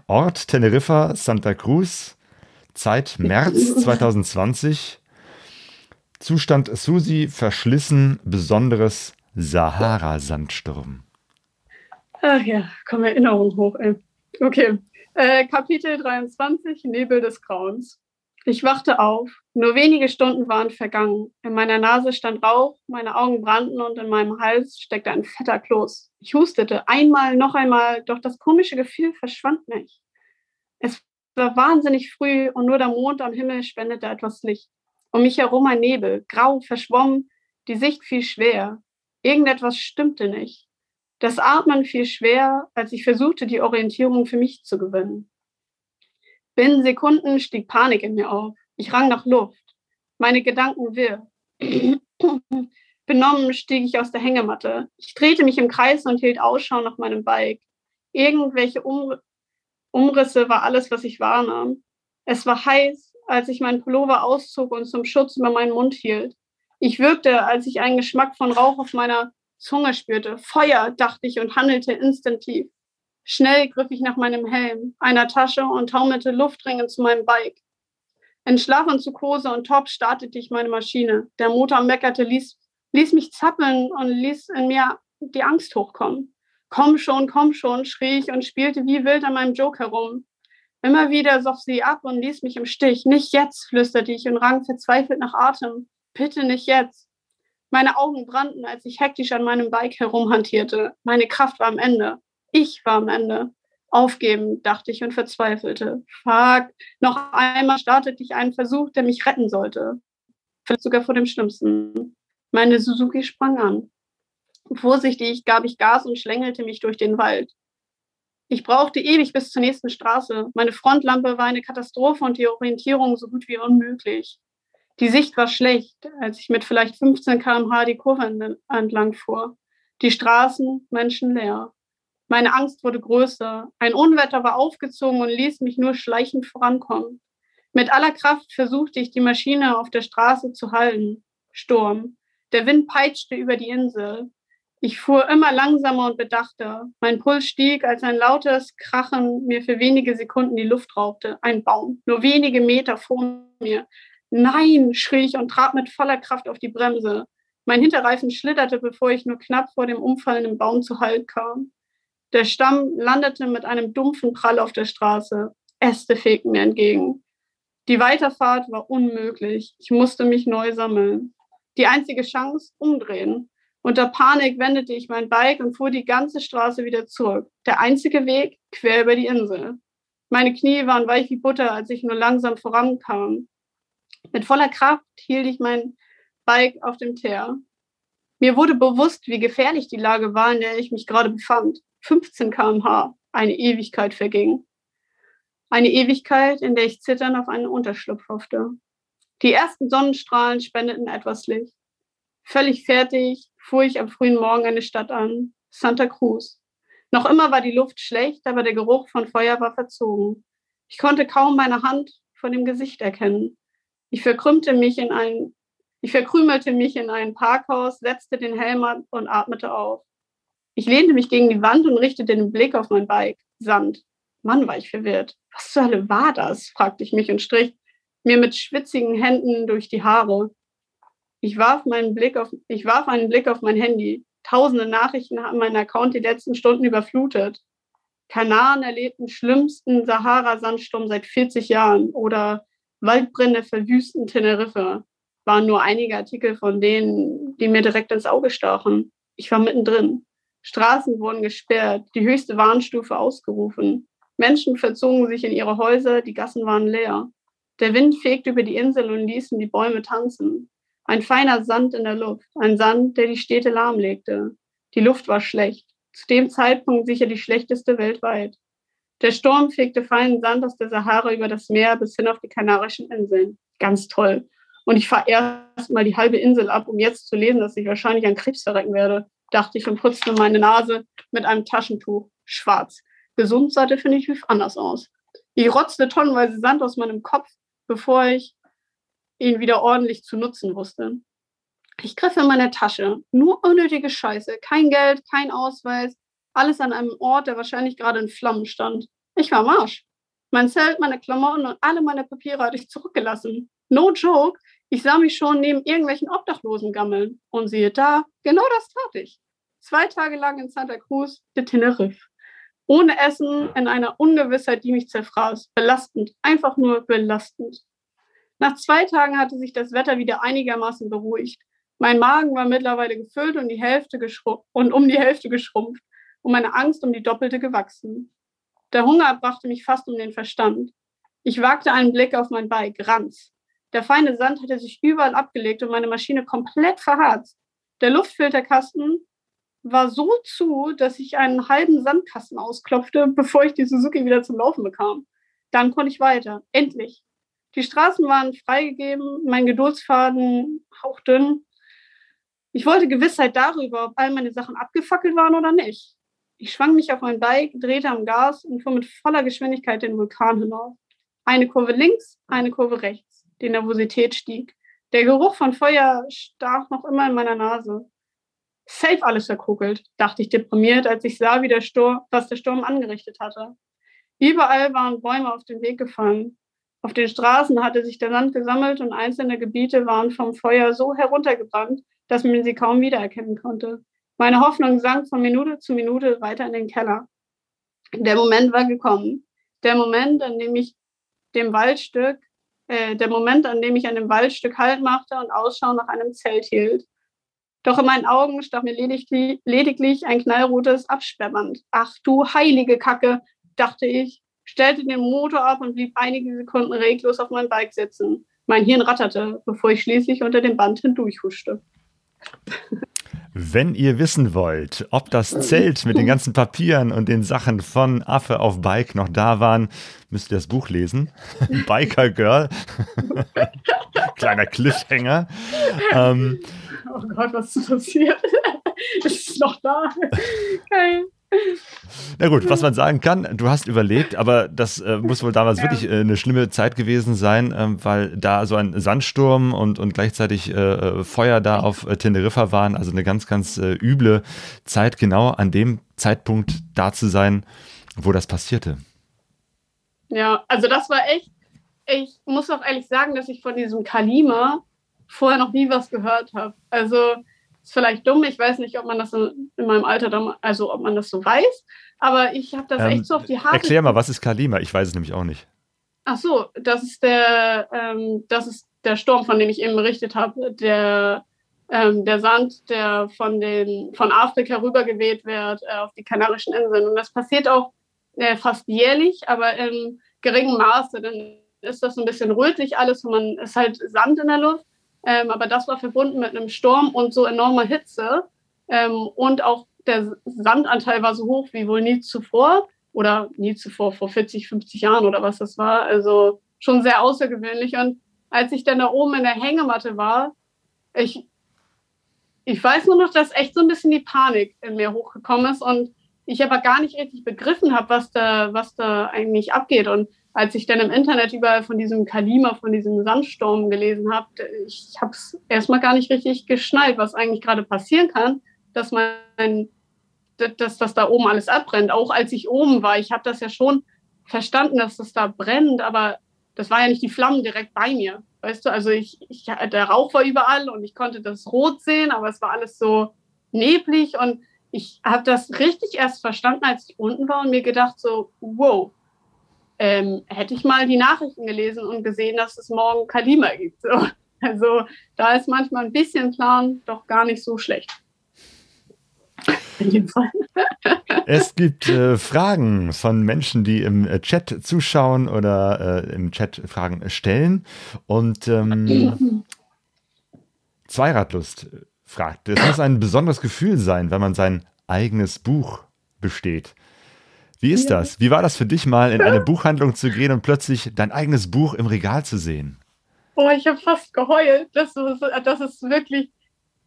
Ort Teneriffa, Santa Cruz, Zeit März zwanzig zwanzig, Zustand Susi, verschlissen, besonderes Sahara-Sandsturm. Ach ja, kommen Erinnerungen hoch, ey. Okay, äh, Kapitel dreiundzwanzig, Nebel des Grauens. Ich wachte auf. Nur wenige Stunden waren vergangen. In meiner Nase stand Rauch, meine Augen brannten und in meinem Hals steckte ein fetter Kloß. Ich hustete einmal, noch einmal, doch das komische Gefühl verschwand nicht. Es war wahnsinnig früh und nur der Mond am Himmel spendete etwas Licht. Um mich herum ein Nebel, grau, verschwommen, die Sicht fiel schwer. Irgendetwas stimmte nicht. Das Atmen fiel schwer, als ich versuchte, die Orientierung für mich zu gewinnen. Binnen Sekunden stieg Panik in mir auf. Ich rang nach Luft. Meine Gedanken wirr. Benommen stieg ich aus der Hängematte. Ich drehte mich im Kreis und hielt Ausschau nach meinem Bike. Irgendwelche um- Umrisse war alles, was ich wahrnahm. Es war heiß, als ich meinen Pullover auszog und zum Schutz über meinen Mund hielt. Ich wirkte, als ich einen Geschmack von Rauch auf meiner Zunge spürte. Feuer, dachte ich und handelte instinktiv. Schnell griff ich nach meinem Helm, einer Tasche und taumelte Luftringe zu meinem Bike. In Schlaf und Zuckose und Top startete ich meine Maschine. Der Motor meckerte, ließ, ließ mich zappeln und ließ in mir die Angst hochkommen. Komm schon, komm schon, schrie ich und spielte wie wild an meinem Joke herum. Immer wieder soff sie ab und ließ mich im Stich. Nicht jetzt, flüsterte ich und rang verzweifelt nach Atem. Bitte nicht jetzt. Meine Augen brannten, als ich hektisch an meinem Bike herumhantierte. Meine Kraft war am Ende. Ich war am Ende. Aufgeben, dachte ich und verzweifelte. Fuck, noch einmal startete ich einen Versuch, der mich retten sollte. Vielleicht sogar vor dem Schlimmsten. Meine Suzuki sprang an. Vorsichtig gab ich Gas und schlängelte mich durch den Wald. Ich brauchte ewig bis zur nächsten Straße. Meine Frontlampe war eine Katastrophe und die Orientierung so gut wie unmöglich. Die Sicht war schlecht, als ich mit vielleicht fünfzehn Kilometer pro Stunde die Kurve entlang fuhr. Die Straßen menschenleer. Meine Angst wurde größer. Ein Unwetter war aufgezogen und ließ mich nur schleichend vorankommen. Mit aller Kraft versuchte ich, die Maschine auf der Straße zu halten. Sturm. Der Wind peitschte über die Insel. Ich fuhr immer langsamer und bedachter. Mein Puls stieg, als ein lautes Krachen mir für wenige Sekunden die Luft raubte. Ein Baum, nur wenige Meter vor mir. Nein, schrie ich und trat mit voller Kraft auf die Bremse. Mein Hinterreifen schlitterte, bevor ich nur knapp vor dem umfallenden Baum zu Halt kam. Der Stamm landete mit einem dumpfen Prall auf der Straße. Äste fegten mir entgegen. Die Weiterfahrt war unmöglich. Ich musste mich neu sammeln. Die einzige Chance, umdrehen. Unter Panik wendete ich mein Bike und fuhr die ganze Straße wieder zurück. Der einzige Weg, quer über die Insel. Meine Knie waren weich wie Butter, als ich nur langsam vorankam. Mit voller Kraft hielt ich mein Bike auf dem Teer. Mir wurde bewusst, wie gefährlich die Lage war, in der ich mich gerade befand. fünfzehn Kilometer pro Stunde, eine Ewigkeit verging. Eine Ewigkeit, in der ich zitternd auf einen Unterschlupf hoffte. Die ersten Sonnenstrahlen spendeten etwas Licht. Völlig fertig fuhr ich am frühen Morgen eine Stadt an, Santa Cruz. Noch immer war die Luft schlecht, aber der Geruch von Feuer war verzogen. Ich konnte kaum meine Hand von dem Gesicht erkennen. Ich verkrümmte mich in ein, ich verkrümelte mich in ein Parkhaus, setzte den Helm ab und atmete auf. Ich lehnte mich gegen die Wand und richtete den Blick auf mein Bike. Sand. Mann, war ich verwirrt. Was zur Hölle war das? Fragte ich mich und strich mir mit schwitzigen Händen durch die Haare. Ich warf meinen Blick auf, ich warf einen Blick auf mein Handy. Tausende Nachrichten haben meinen Account die letzten Stunden überflutet. Kanaren erlebten schlimmsten Sahara-Sandsturm seit vierzig Jahren oder Waldbrände verwüsten Teneriffa. Waren nur einige Artikel von denen, die mir direkt ins Auge stachen. Ich war mittendrin. Straßen wurden gesperrt, die höchste Warnstufe ausgerufen. Menschen verzogen sich in ihre Häuser, die Gassen waren leer. Der Wind fegte über die Insel und ließen die Bäume tanzen. Ein feiner Sand in der Luft, ein Sand, der die Städte lahmlegte. Die Luft war schlecht, zu dem Zeitpunkt sicher die schlechteste weltweit. Der Sturm fegte feinen Sand aus der Sahara über das Meer bis hin auf die Kanarischen Inseln. Ganz toll. Und ich fahre erst mal die halbe Insel ab, um jetzt zu lesen, dass ich wahrscheinlich an Krebs verrecken werde, dachte ich und putzte meine Nase mit einem Taschentuch. Schwarz. Gesund sah definitiv anders aus. Ich rotzte tonnenweise Sand aus meinem Kopf, bevor ich ihn wieder ordentlich zu nutzen wusste. Ich griff in meine Tasche. Nur unnötige Scheiße. Kein Geld, kein Ausweis. Alles an einem Ort, der wahrscheinlich gerade in Flammen stand. Ich war am Arsch. Mein Zelt, meine Klamotten und alle meine Papiere hatte ich zurückgelassen. No joke. Ich sah mich schon neben irgendwelchen Obdachlosen gammeln. Und siehe da, genau das tat ich. Zwei Tage lang in Santa Cruz de Tenerife. Ohne Essen, in einer Ungewissheit, die mich zerfraß. Belastend, einfach nur belastend. Nach zwei Tagen hatte sich das Wetter wieder einigermaßen beruhigt. Mein Magen war mittlerweile gefüllt und, die Hälfte geschrumpft, und um die Hälfte geschrumpft und meine Angst um die Doppelte gewachsen. Der Hunger brachte mich fast um den Verstand. Ich wagte einen Blick auf mein Bike, Ranz. Der feine Sand hatte sich überall abgelegt und meine Maschine komplett verharzt. Der Luftfilterkasten war so zu, dass ich einen halben Sandkasten ausklopfte, bevor ich die Suzuki wieder zum Laufen bekam. Dann konnte ich weiter. Endlich. Die Straßen waren freigegeben, mein Geduldsfaden hauchdünn. Ich wollte Gewissheit darüber, ob all meine Sachen abgefackelt waren oder nicht. Ich schwang mich auf mein Bike, drehte am Gas und fuhr mit voller Geschwindigkeit den Vulkan hinauf. Eine Kurve links, eine Kurve rechts. Die Nervosität stieg. Der Geruch von Feuer stach noch immer in meiner Nase. Safe alles verkugelt, dachte ich deprimiert, als ich sah, wie der Sturm, was der Sturm angerichtet hatte. Überall waren Bäume auf den Weg gefallen. Auf den Straßen hatte sich der Sand gesammelt und einzelne Gebiete waren vom Feuer so heruntergebrannt, dass man sie kaum wiedererkennen konnte. Meine Hoffnung sank von Minute zu Minute weiter in den Keller. Der Moment war gekommen. Der Moment, an dem ich dem Waldstück, äh, der Moment, an dem ich an dem Waldstück Halt machte und Ausschau nach einem Zelt hielt. Doch in meinen Augen stach mir lediglich, lediglich ein knallrotes Absperrband. Ach du heilige Kacke, dachte ich, stellte den Motor ab und blieb einige Sekunden reglos auf meinem Bike sitzen. Mein Hirn ratterte, bevor ich schließlich unter dem Band hindurchhuschte. Wenn ihr wissen wollt, ob das Zelt mit den ganzen Papieren und den Sachen von Affe auf Bike noch da waren, müsst ihr das Buch lesen. Biker Girl. Kleiner Cliffhanger. Ähm, oh Gott, was ist passiert? Es ist noch da. Geil. Na gut, was man sagen kann, du hast überlebt, aber das äh, muss wohl damals ja. wirklich äh, eine schlimme Zeit gewesen sein, ähm, weil da so ein Sandsturm und, und gleichzeitig äh, Feuer da auf äh, Teneriffa waren, also eine ganz, ganz äh, üble Zeit, genau an dem Zeitpunkt da zu sein, wo das passierte. Ja, also das war echt, ich muss auch ehrlich sagen, dass ich von diesem Kalima vorher noch nie was gehört habe, also ist vielleicht dumm, ich weiß nicht, ob man das in, in meinem Alter, dann, also ob man das so weiß, aber ich habe das ähm, echt so auf die Haare. Erklär mal, was ist Kalima? Ich weiß es nämlich auch nicht. Ach so, das ist der, ähm, das ist der Sturm, von dem ich eben berichtet habe, der, ähm, der Sand, der von, den, von Afrika rübergeweht wird äh, auf die Kanarischen Inseln. Und das passiert auch äh, fast jährlich, aber in geringem Maße. Dann ist das ein bisschen rötlich alles und man ist halt Sand in der Luft. Ähm, aber das war verbunden mit einem Sturm und so enormer Hitze. Ähm, und auch der Sandanteil war so hoch wie wohl nie zuvor. Oder nie zuvor, vor vierzig, fünfzig Jahren oder was das war. Also schon sehr außergewöhnlich. Und als ich dann da oben in der Hängematte war, ich, ich weiß nur noch, dass echt so ein bisschen die Panik in mir hochgekommen ist. Und ich aber gar nicht richtig begriffen habe, was da, was da eigentlich abgeht. Und als ich dann im Internet überall von diesem Kalima, von diesem Sandsturm gelesen habe, ich habe es erstmal gar nicht richtig geschnallt, was eigentlich gerade passieren kann, dass man, dass das da oben alles abbrennt. Auch als ich oben war, ich habe das ja schon verstanden, dass das da brennt, aber das war ja nicht die Flammen direkt bei mir, weißt du? Also ich, ich, der Rauch war überall und ich konnte das rot sehen, aber es war alles so neblig und ich habe das richtig erst verstanden, als ich unten war und mir gedacht so, wow. Ähm, hätte ich mal die Nachrichten gelesen und gesehen, dass es morgen Kalima gibt. So. Also da ist manchmal ein bisschen Plan doch gar nicht so schlecht. In dem Fall. Es gibt äh, Fragen von Menschen, die im äh, Chat zuschauen oder äh, im Chat Fragen stellen. Und ähm, Zweiratlust fragt, es muss ein besonderes Gefühl sein, wenn man sein eigenes Buch besteht. Wie ist das? Wie war das für dich, mal in eine Buchhandlung zu gehen und plötzlich dein eigenes Buch im Regal zu sehen? Oh, ich habe fast geheult. Das ist, das ist wirklich,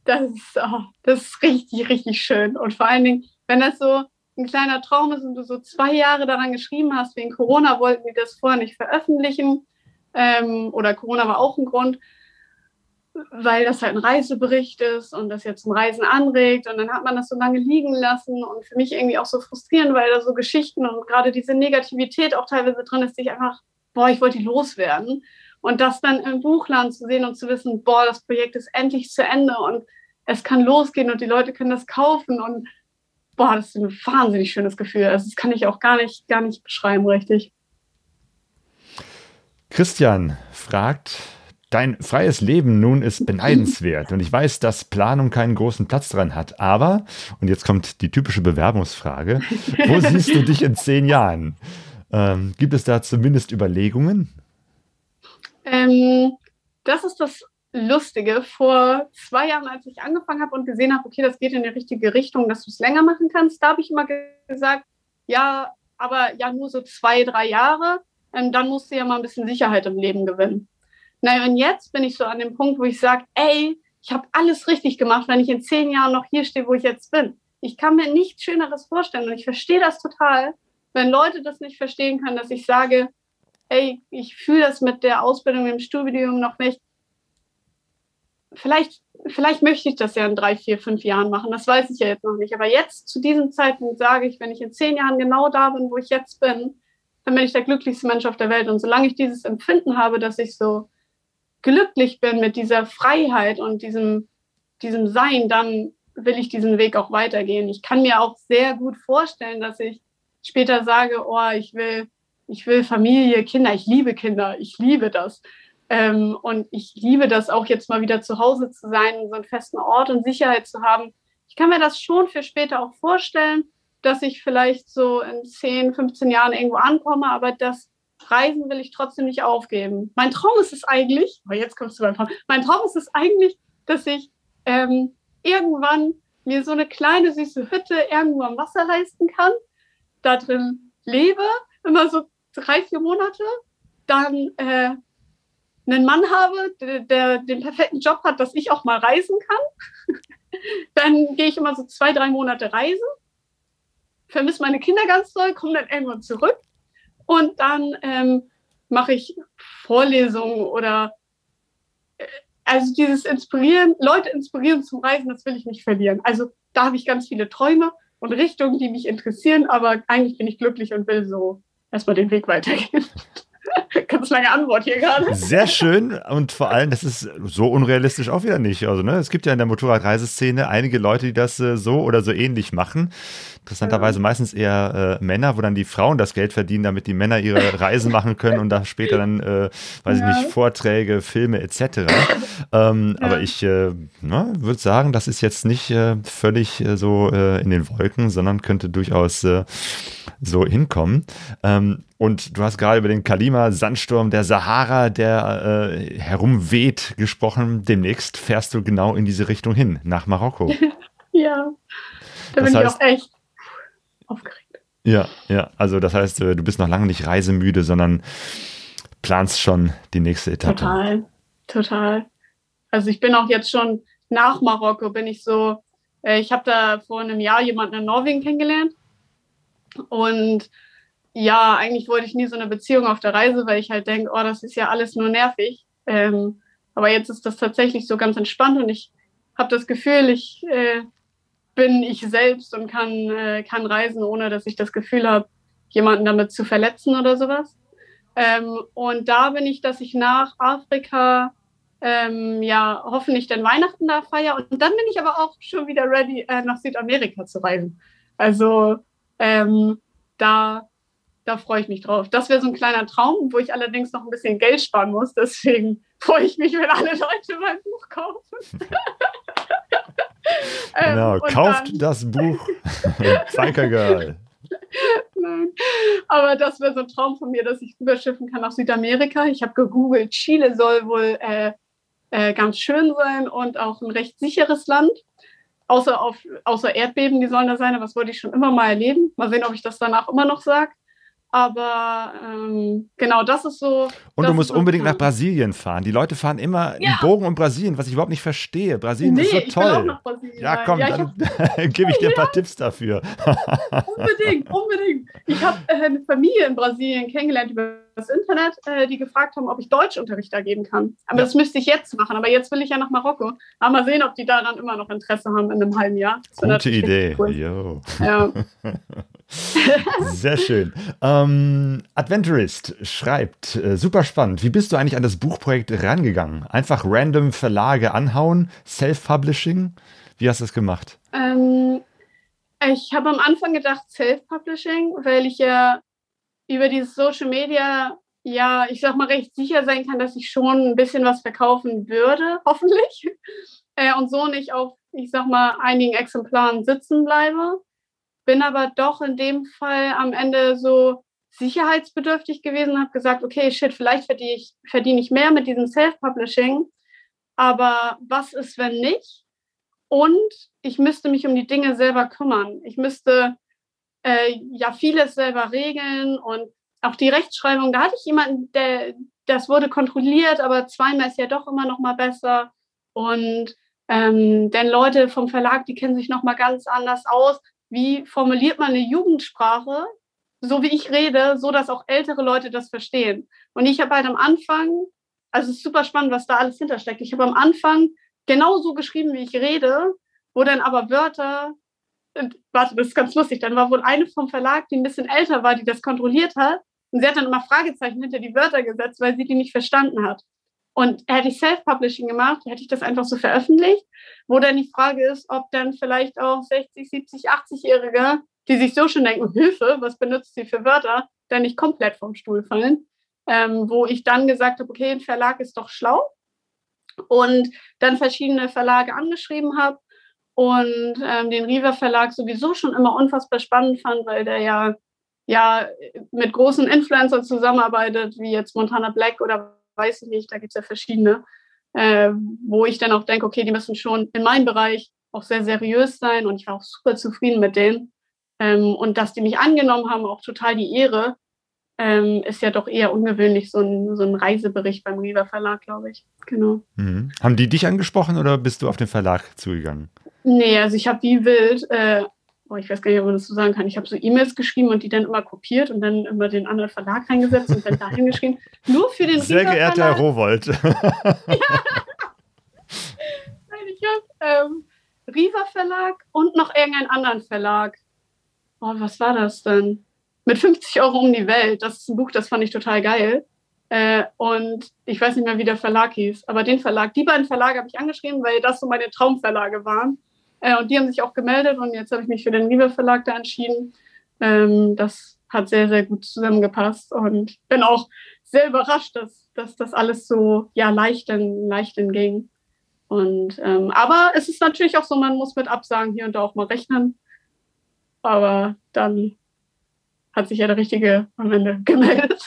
das ist, oh, das ist richtig, richtig schön. Und vor allen Dingen, wenn das so ein kleiner Traum ist und du so zwei Jahre daran geschrieben hast, wegen Corona wollten die das vorher nicht veröffentlichen. Ähm, oder Corona war auch ein Grund, weil das halt ein Reisebericht ist und das ja zum Reisen anregt und dann hat man das so lange liegen lassen und für mich irgendwie auch so frustrierend, weil da so Geschichten und gerade diese Negativität auch teilweise drin ist, die ich einfach, boah, ich wollte die loswerden und das dann im Buchladen zu sehen und zu wissen, boah, das Projekt ist endlich zu Ende und es kann losgehen und die Leute können das kaufen und boah, das ist ein wahnsinnig schönes Gefühl, also das kann ich auch gar nicht, gar nicht beschreiben, richtig. Christian fragt: Dein freies Leben nun ist beneidenswert und ich weiß, dass Planung keinen großen Platz dran hat, aber, und jetzt kommt die typische Bewerbungsfrage, wo siehst du dich in zehn Jahren? Ähm, gibt es da zumindest Überlegungen? Ähm, das ist das Lustige. Vor zwei Jahren, als ich angefangen habe und gesehen habe, okay, das geht in die richtige Richtung, dass du es länger machen kannst, da habe ich immer gesagt, ja, aber ja nur so zwei, drei Jahre, ähm, dann musst du ja mal ein bisschen Sicherheit im Leben gewinnen. Naja, und jetzt bin ich so an dem Punkt, wo ich sage, ey, ich habe alles richtig gemacht, wenn ich in zehn Jahren noch hier stehe, wo ich jetzt bin. Ich kann mir nichts Schöneres vorstellen und ich verstehe das total, wenn Leute das nicht verstehen können, dass ich sage, ey, ich fühle das mit der Ausbildung im Studium noch nicht. vielleicht, vielleicht möchte ich das ja in drei, vier, fünf Jahren machen. Das weiß ich ja jetzt noch nicht. Aber jetzt zu diesem Zeitpunkt sage ich, wenn ich in zehn Jahren genau da bin, wo ich jetzt bin, dann bin ich der glücklichste Mensch auf der Welt. Und solange ich dieses Empfinden habe, dass ich so glücklich bin mit dieser Freiheit und diesem, diesem Sein, dann will ich diesen Weg auch weitergehen. Ich kann mir auch sehr gut vorstellen, dass ich später sage, oh, ich will, ich will Familie, Kinder, ich liebe Kinder, ich liebe das. Ähm, und ich liebe das auch jetzt mal wieder zu Hause zu sein, und so einen festen Ort und Sicherheit zu haben. Ich kann mir das schon für später auch vorstellen, dass ich vielleicht so in zehn, fünfzehn Jahren irgendwo ankomme, aber das Reisen will ich trotzdem nicht aufgeben. Mein Traum ist es eigentlich, oh, jetzt kommst du beim Traum, mein Traum ist es eigentlich, dass ich ähm, irgendwann mir so eine kleine süße Hütte irgendwo am Wasser leisten kann, da drin lebe, immer so drei, vier Monate, dann äh, einen Mann habe, der, der den perfekten Job hat, dass ich auch mal reisen kann. Dann gehe ich immer so zwei, drei Monate reisen, vermisse meine Kinder ganz doll, komme dann irgendwann zurück und dann ähm, mache ich Vorlesungen oder äh, also dieses Inspirieren, Leute inspirieren zum Reisen, das will ich nicht verlieren. Also da habe ich ganz viele Träume und Richtungen, die mich interessieren, aber eigentlich bin ich glücklich und will so erstmal den Weg weitergehen. Ganz lange Antwort hier gerade. Sehr schön und vor allem, das ist so unrealistisch auch wieder nicht. Also, ne, es gibt ja in der Motorradreiseszene einige Leute, die das äh, so oder so ähnlich machen. Interessanterweise ja. meistens eher äh, Männer, wo dann die Frauen das Geld verdienen, damit die Männer ihre Reisen machen können und da später dann, äh, weiß ja. ich nicht, Vorträge, Filme et cetera. Ähm, ja. Aber ich äh, würde sagen, das ist jetzt nicht äh, völlig äh, so äh, in den Wolken, sondern könnte durchaus äh, so hinkommen. Ähm, und du hast gerade über den Kalima-Sandsturm der Sahara, der äh, herumweht, gesprochen. Demnächst fährst du genau in diese Richtung hin, nach Marokko. Ja, da das bin heißt, ich auch echt aufgeregt. Ja, ja, also das heißt, du bist noch lange nicht reisemüde, sondern planst schon die nächste Etappe. Total, total. Also ich bin auch jetzt schon nach Marokko, bin ich so, äh, ich habe da vor einem Jahr jemanden in Norwegen kennengelernt. Und ja, eigentlich wollte ich nie so eine Beziehung auf der Reise, weil ich halt denke, oh, das ist ja alles nur nervig. Ähm, aber jetzt ist das tatsächlich so ganz entspannt und ich habe das Gefühl, ich äh, bin ich selbst und kann, äh, kann reisen, ohne dass ich das Gefühl habe, jemanden damit zu verletzen oder sowas. Ähm, und da bin ich, dass ich nach Afrika ähm, ja hoffentlich dann Weihnachten da feiere. Und dann bin ich aber auch schon wieder ready, äh, nach Südamerika zu reisen. Also Ähm, da, da freue ich mich drauf. Das wäre so ein kleiner Traum, wo ich allerdings noch ein bisschen Geld sparen muss. Deswegen freue ich mich, wenn alle Leute mein Buch kaufen. ähm, genau, kauft dann das Buch. Biker Girl. Nein. Aber das wäre so ein Traum von mir, dass ich rüberschiffen kann nach Südamerika. Ich habe gegoogelt, Chile soll wohl äh, äh, ganz schön sein und auch ein recht sicheres Land. Außer, auf, außer Erdbeben, die sollen da sein, aber das wollte ich schon immer mal erleben. Mal sehen, ob ich das danach immer noch sage. Aber ähm, genau, das ist so. Und du musst so unbedingt nach Brasilien fahren. Die Leute fahren immer ja. einen Bogen um Brasilien, was ich überhaupt nicht verstehe. Brasilien nee, ist so toll. Ich will auch nach Brasilien ja, komm, ja, dann hab... gebe ich dir ein paar ja. Tipps dafür. Unbedingt, unbedingt. Ich habe äh, eine Familie in Brasilien kennengelernt über das Internet, äh, die gefragt haben, ob ich Deutschunterricht da geben kann. Aber ja. das müsste ich jetzt machen. Aber jetzt will ich ja nach Marokko. Aber mal sehen, ob die daran immer noch Interesse haben in einem halben Jahr. Gute Idee. Cool. Yo. Ja. Sehr schön. Ähm, Adventurist schreibt, äh, super spannend, wie bist du eigentlich an das Buchprojekt rangegangen? Einfach random Verlage anhauen, Self-Publishing? Wie hast du das gemacht? Ähm, ich habe am Anfang gedacht Self-Publishing, weil ich ja über dieses Social Media, ja, ich sag mal, recht sicher sein kann, dass ich schon ein bisschen was verkaufen würde, hoffentlich. Äh, und so nicht auf, ich sag mal, einigen Exemplaren sitzen bleibe. Bin aber doch in dem Fall am Ende so sicherheitsbedürftig gewesen, habe gesagt, okay, shit, vielleicht verdiene ich, verdiene ich mehr mit diesem Self-Publishing, aber was ist, wenn nicht? Und ich müsste mich um die Dinge selber kümmern. Ich müsste äh, ja vieles selber regeln und auch die Rechtschreibung, da hatte ich jemanden, der das wurde kontrolliert, aber zweimal ist ja doch immer noch mal besser und ähm, denn Leute vom Verlag, die kennen sich noch mal ganz anders aus. Wie formuliert man eine Jugendsprache, so wie ich rede, so dass auch ältere Leute das verstehen? Und ich habe halt am Anfang, also es ist super spannend, was da alles hintersteckt. Ich habe am Anfang genauso geschrieben, wie ich rede, wo dann aber Wörter, und, warte, das ist ganz lustig, dann war wohl eine vom Verlag, die ein bisschen älter war, die das kontrolliert hat, und sie hat dann immer Fragezeichen hinter die Wörter gesetzt, weil sie die nicht verstanden hat. Und hätte ich Self-Publishing gemacht, hätte ich das einfach so veröffentlicht, wo dann die Frage ist, ob dann vielleicht auch sechzig, siebzig, achtzig-Jährige, die sich so schon denken, Hilfe, was benutzt sie für Wörter, dann nicht komplett vom Stuhl fallen. Ähm, wo ich dann gesagt habe, okay, ein Verlag ist doch schlau. Und dann verschiedene Verlage angeschrieben habe und ähm, den Riva Verlag sowieso schon immer unfassbar spannend fand, weil der ja, ja mit großen Influencern zusammenarbeitet, wie jetzt Montana Black oder weiß ich nicht, da gibt es ja verschiedene, äh, wo ich dann auch denke, okay, die müssen schon in meinem Bereich auch sehr seriös sein, und ich war auch super zufrieden mit denen. Ähm, und dass die mich angenommen haben, auch total die Ehre, ähm, ist ja doch eher ungewöhnlich, so ein, so ein Reisebericht beim Riva Verlag, glaube ich. Genau. Mhm. Haben die dich angesprochen oder bist du auf den Verlag zugegangen? Nee, also ich habe wie wild, äh, oh, ich weiß gar nicht, ob man das so sagen kann, ich habe so E-Mails geschrieben und die dann immer kopiert und dann immer den anderen Verlag reingesetzt und dann dahin geschrieben, nur für den Riva Verlag. Sehr geehrter Herr Rowold. Ja. Nein, ich habe ähm, Riva Verlag und noch irgendeinen anderen Verlag. Oh, was war das denn? Mit fünfzig Euro um die Welt. Das ist ein Buch, das fand ich total geil. Äh, und ich weiß nicht mehr, wie der Verlag hieß, aber den Verlag, die beiden Verlage habe ich angeschrieben, weil das so meine Traumverlage waren. Äh, und die haben sich auch gemeldet und jetzt habe ich mich für den Riva Verlag da entschieden. Ähm, das hat sehr, sehr gut zusammengepasst und bin auch sehr überrascht, dass, dass das alles so ja, leicht, in, leicht entging. Und, ähm, aber es ist natürlich auch so, man muss mit Absagen hier und da auch mal rechnen. Aber dann hat sich ja der Richtige am Ende gemeldet.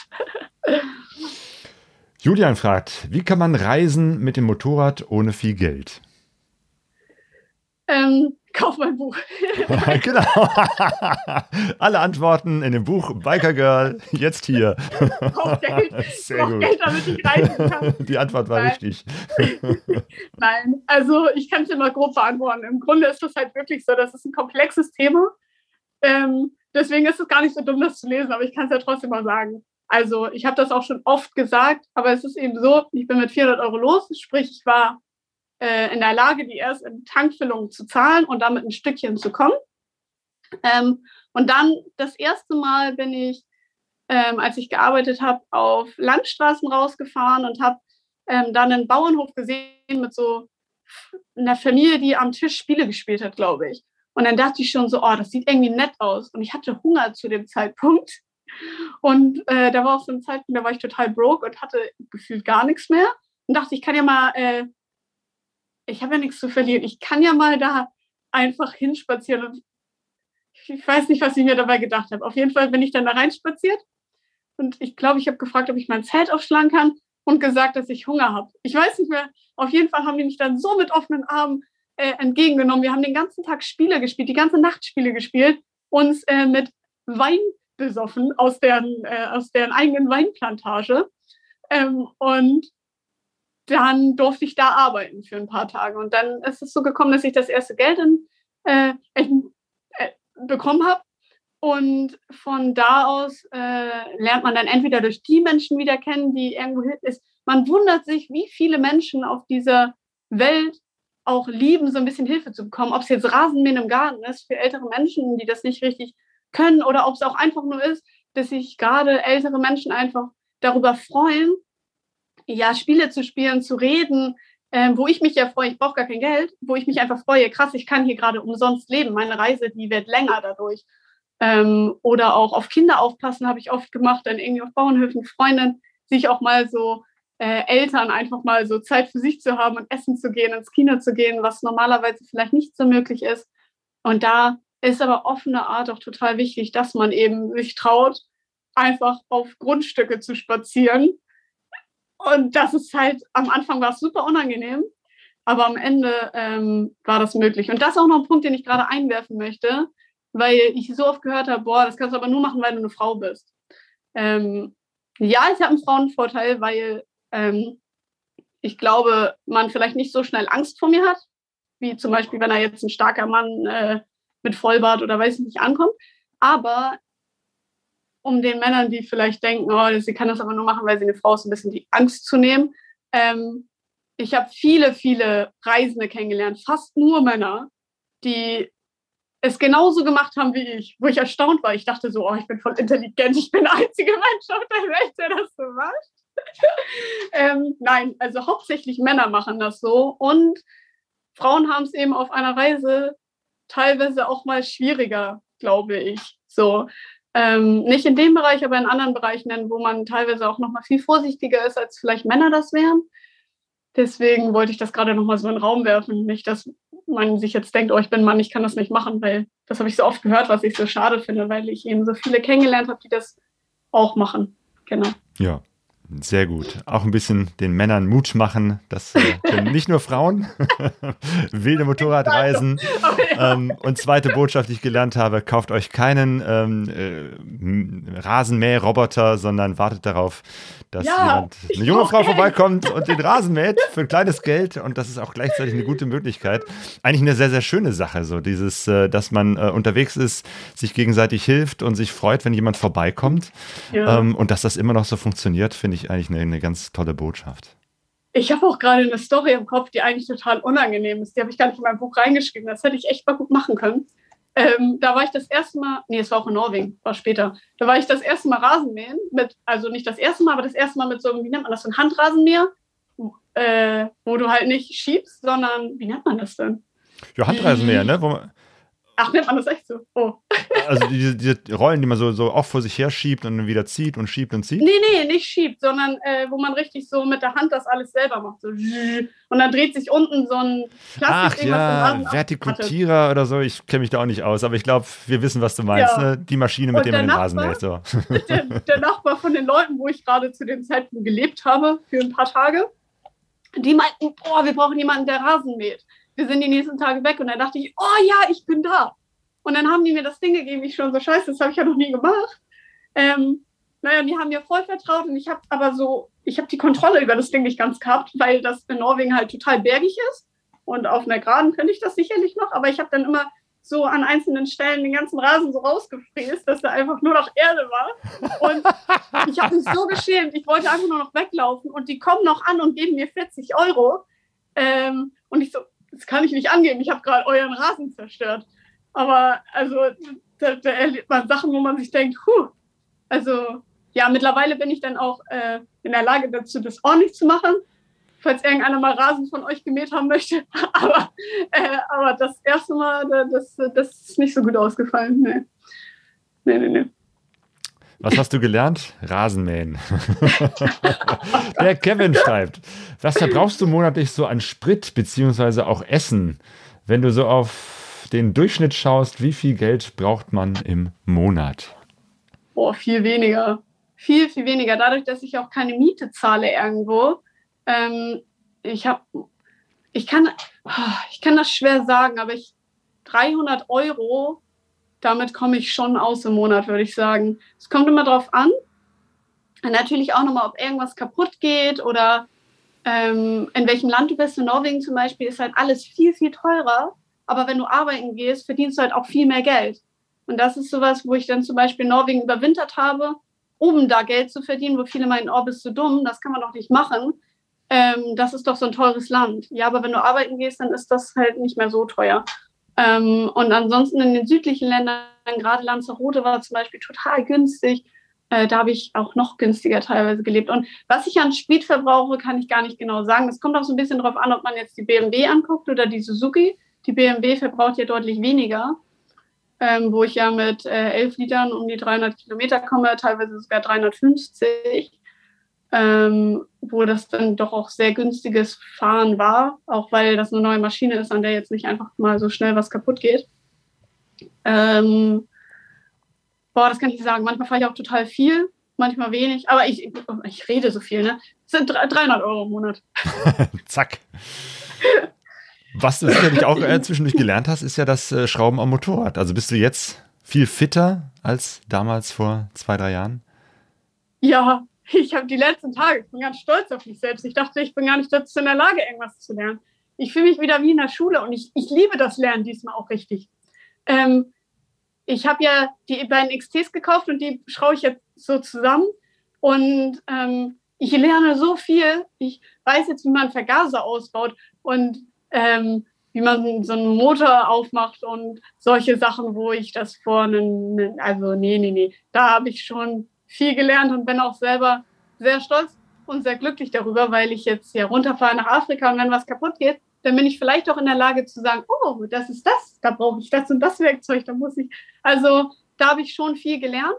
Julian fragt, wie kann man reisen mit dem Motorrad ohne viel Geld? Ähm, kauf mein Buch. Genau. Alle Antworten in dem Buch Biker Girl, jetzt hier. Brauch Geld, Sehr brauch gut. Geld, damit ich reisen kann. Die Antwort war Nein. richtig. Nein, also ich kann es immer grob beantworten. Im Grunde ist das halt wirklich so, das ist ein komplexes Thema. Ähm, deswegen ist es gar nicht so dumm, das zu lesen, aber ich kann es ja trotzdem mal sagen. Also ich habe das auch schon oft gesagt, aber es ist eben so, ich bin mit vierhundert Euro los, sprich ich war äh, in der Lage, die erst in Tankfüllungen zu zahlen und damit ein Stückchen zu kommen. Ähm, und dann das erste Mal bin ich, ähm, als ich gearbeitet habe, auf Landstraßen rausgefahren und habe ähm, dann einen Bauernhof gesehen mit so einer Familie, die am Tisch Spiele gespielt hat, glaube ich. Und dann dachte ich schon so, oh, das sieht irgendwie nett aus. Und ich hatte Hunger zu dem Zeitpunkt. Und äh, da war auch so ein Zeitpunkt, da war ich total broke und hatte gefühlt gar nichts mehr. Und dachte, ich kann ja mal, äh, ich habe ja nichts zu verlieren. Ich kann ja mal da einfach hinspazieren. Und ich weiß nicht, was ich mir dabei gedacht habe. Auf jeden Fall bin ich dann da reinspaziert. Und ich glaube, ich habe gefragt, ob ich mein Zelt aufschlagen kann und gesagt, dass ich Hunger habe. Ich weiß nicht mehr. Auf jeden Fall haben die mich dann so mit offenen Armen entgegengenommen. Wir haben den ganzen Tag Spiele gespielt, die ganze Nacht Spiele gespielt, uns äh, mit Wein besoffen aus deren, äh, aus deren eigenen Weinplantage. Ähm, und dann durfte ich da arbeiten für ein paar Tage. Und dann ist es so gekommen, dass ich das erste Geld in, äh, äh, bekommen habe. Und von da aus äh, lernt man dann entweder durch die Menschen wieder kennen, die irgendwo hin ist. Man wundert sich, wie viele Menschen auf dieser Welt auch lieben, so ein bisschen Hilfe zu bekommen, ob es jetzt Rasenmähen im Garten ist, für ältere Menschen, die das nicht richtig können, oder ob es auch einfach nur ist, dass sich gerade ältere Menschen einfach darüber freuen, ja, Spiele zu spielen, zu reden, ähm, wo ich mich ja freue, ich brauche gar kein Geld, wo ich mich einfach freue, krass, ich kann hier gerade umsonst leben, meine Reise, die wird länger dadurch. Ähm, oder auch auf Kinder aufpassen, habe ich oft gemacht, dann irgendwie auf Bauernhöfen, Freundinnen, sich auch mal so Äh, Eltern einfach mal so Zeit für sich zu haben und essen zu gehen, ins Kino zu gehen, was normalerweise vielleicht nicht so möglich ist. Und da ist aber offene Art auch total wichtig, dass man eben sich traut, einfach auf Grundstücke zu spazieren. Und das ist halt, am Anfang war es super unangenehm, aber am Ende ähm, war das möglich. Und das ist auch noch ein Punkt, den ich gerade einwerfen möchte, weil ich so oft gehört habe, boah, das kannst du aber nur machen, weil du eine Frau bist. Ähm, ja, ich habe einen Frauenvorteil, weil Ähm, ich glaube, man vielleicht nicht so schnell Angst vor mir hat, wie zum Beispiel, wenn er jetzt ein starker Mann äh, mit Vollbart oder weiß ich nicht ankommt. Aber um den Männern, die vielleicht denken, oh, sie kann das aber nur machen, weil sie eine Frau ist, ein bisschen die Angst zu nehmen, ähm, ich habe viele, viele Reisende kennengelernt, fast nur Männer, die es genauso gemacht haben wie ich, wo ich erstaunt war. Ich dachte so, oh, ich bin voll intelligent, ich bin der einzige Mensch auf der Welt, der das so macht. ähm, nein, also hauptsächlich Männer machen das so und Frauen haben es eben auf einer Reise teilweise auch mal schwieriger, glaube ich. So, ähm, nicht in dem Bereich, aber in anderen Bereichen, wo man teilweise auch noch mal viel vorsichtiger ist, als vielleicht Männer das wären. Deswegen wollte ich das gerade noch mal so in den Raum werfen. Nicht, dass man sich jetzt denkt, oh, ich bin Mann, ich kann das nicht machen, weil das habe ich so oft gehört, was ich so schade finde, weil ich eben so viele kennengelernt habe, die das auch machen. Genau. Ja. Sehr gut. Auch ein bisschen den Männern Mut machen. Das äh, können nicht nur Frauen. Wilde Motorradreisen. Ähm, und zweite Botschaft, die ich gelernt habe, kauft euch keinen ähm, äh, Rasenmäherroboter, sondern wartet darauf, dass ja, jemand, eine junge Frau Geld. vorbeikommt und den Rasen mäht für ein kleines Geld. Und das ist auch gleichzeitig eine gute Möglichkeit. Eigentlich eine sehr, sehr schöne Sache, so dieses, äh, dass man äh, unterwegs ist, sich gegenseitig hilft und sich freut, wenn jemand vorbeikommt. Ja. Ähm, und dass das immer noch so funktioniert, finde ich eigentlich eine, eine ganz tolle Botschaft. Ich habe auch gerade eine Story im Kopf, die eigentlich total unangenehm ist. Die habe ich gar nicht in mein Buch reingeschrieben. Das hätte ich echt mal gut machen können. Ähm, da war ich das erste Mal, nee, es war auch in Norwegen, war später. Da war ich das erste Mal Rasenmähen mit, also nicht das erste Mal, aber das erste Mal mit so einem, wie nennt man das, so ein Handrasenmäher, äh, wo du halt nicht schiebst, sondern, wie nennt man das denn? Ja, Handrasenmäher, ne? Wo man Ach, nennt man das echt so? Oh. Also diese, diese Rollen, die man so, so auch vor sich her schiebt und dann wieder zieht und schiebt und zieht? Nee, nee, nicht schiebt, sondern äh, wo man richtig so mit der Hand das alles selber macht. So. Und dann dreht sich unten so ein Plastik. Ach ja, Vertikutierer oder so. Ich kenne mich da auch nicht aus, aber ich glaube, wir wissen, was du meinst. Ja. Ne? Die Maschine, mit der man den Nachbar, Rasen mäht. So. Der, der Nachbar von den Leuten, wo ich gerade zu dem Zeitpunkt gelebt habe, für ein paar Tage, die meinten, boah, wir brauchen jemanden, der Rasen mäht. Wir sind die nächsten Tage weg und dann dachte ich, oh ja, ich bin da. Und dann haben die mir das Ding gegeben, ich schon so scheiße, das habe ich ja noch nie gemacht. Ähm, naja, die haben mir voll vertraut und ich habe aber so, ich habe die Kontrolle über das Ding nicht ganz gehabt, weil das in Norwegen halt total bergig ist und auf einer Geraden könnte ich das sicherlich noch, aber ich habe dann immer so an einzelnen Stellen den ganzen Rasen so rausgefräst, dass da einfach nur noch Erde war. Und ich habe mich so geschämt, ich wollte einfach nur noch weglaufen und die kommen noch an und geben mir vierzig Euro. Ähm, und ich so, das kann ich nicht angeben, ich habe gerade euren Rasen zerstört. Aber also da, da erlebt man Sachen, wo man sich denkt, huh, also ja, mittlerweile bin ich dann auch äh, in der Lage dazu, das ordentlich zu machen, falls irgendeiner mal Rasen von euch gemäht haben möchte. aber, äh, aber das erste Mal, das, das ist nicht so gut ausgefallen. Nee, nee, nee. nee. Was hast du gelernt? Rasenmähen. Der Kevin schreibt, was verbrauchst du monatlich so an Sprit beziehungsweise auch Essen? Wenn du so auf den Durchschnitt schaust, wie viel Geld braucht man im Monat? Boah, viel weniger. Viel, viel weniger. Dadurch, dass ich auch keine Miete zahle irgendwo. Ähm, ich habe, ich kann, ich kann das schwer sagen, aber ich dreihundert Euro... Damit komme ich schon aus im Monat, würde ich sagen. Es kommt immer drauf an. Und natürlich auch nochmal, ob irgendwas kaputt geht oder ähm, in welchem Land du bist. In Norwegen zum Beispiel ist halt alles viel, viel teurer. Aber wenn du arbeiten gehst, verdienst du halt auch viel mehr Geld. Und das ist sowas, wo ich dann zum Beispiel in Norwegen überwintert habe, um da Geld zu verdienen, wo viele meinen, oh, bist du dumm, das kann man doch nicht machen. Ähm, das ist doch so ein teures Land. Ja, aber wenn du arbeiten gehst, dann ist das halt nicht mehr so teuer. Ähm, und ansonsten in den südlichen Ländern, gerade Lanzarote war zum Beispiel total günstig. Äh, da habe ich auch noch günstiger teilweise gelebt. Und was ich an Sprit verbrauche, kann ich gar nicht genau sagen. Es kommt auch so ein bisschen darauf an, ob man jetzt die B M W anguckt oder die Suzuki. Die B M W verbraucht ja deutlich weniger, ähm, wo ich ja mit äh, elf Litern um die dreihundert Kilometer komme, teilweise sogar dreihundertfünfzig. Ähm, wo das dann doch auch sehr günstiges Fahren war, auch weil das eine neue Maschine ist, an der jetzt nicht einfach mal so schnell was kaputt geht. Ähm, boah, das kann ich nicht sagen. Manchmal fahre ich auch total viel, manchmal wenig, aber ich, ich rede so viel, ne? Das sind dreihundert Euro im Monat. Zack. Was du sicherlich auch äh, zwischendurch gelernt hast, ist ja das äh, Schrauben am Motorrad. Also bist du jetzt viel fitter als damals vor zwei, drei Jahren? Ja, ich habe die letzten Tage, ich bin ganz stolz auf mich selbst. Ich dachte, ich bin gar nicht dazu in der Lage, irgendwas zu lernen. Ich fühle mich wieder wie in der Schule und ich, ich liebe das Lernen diesmal auch richtig. Ähm, ich habe ja die beiden X Ts gekauft und die schraube ich jetzt so zusammen. Und ähm, ich lerne so viel. Ich weiß jetzt, wie man Vergaser ausbaut und ähm, wie man so einen Motor aufmacht und solche Sachen, wo ich das vorne, also nee, nee, nee, da habe ich schon viel gelernt und bin auch selber sehr stolz und sehr glücklich darüber, weil ich jetzt hier runterfahre nach Afrika und wenn was kaputt geht, dann bin ich vielleicht auch in der Lage zu sagen, oh, das ist das, da brauche ich das und das Werkzeug, da muss ich, also da habe ich schon viel gelernt,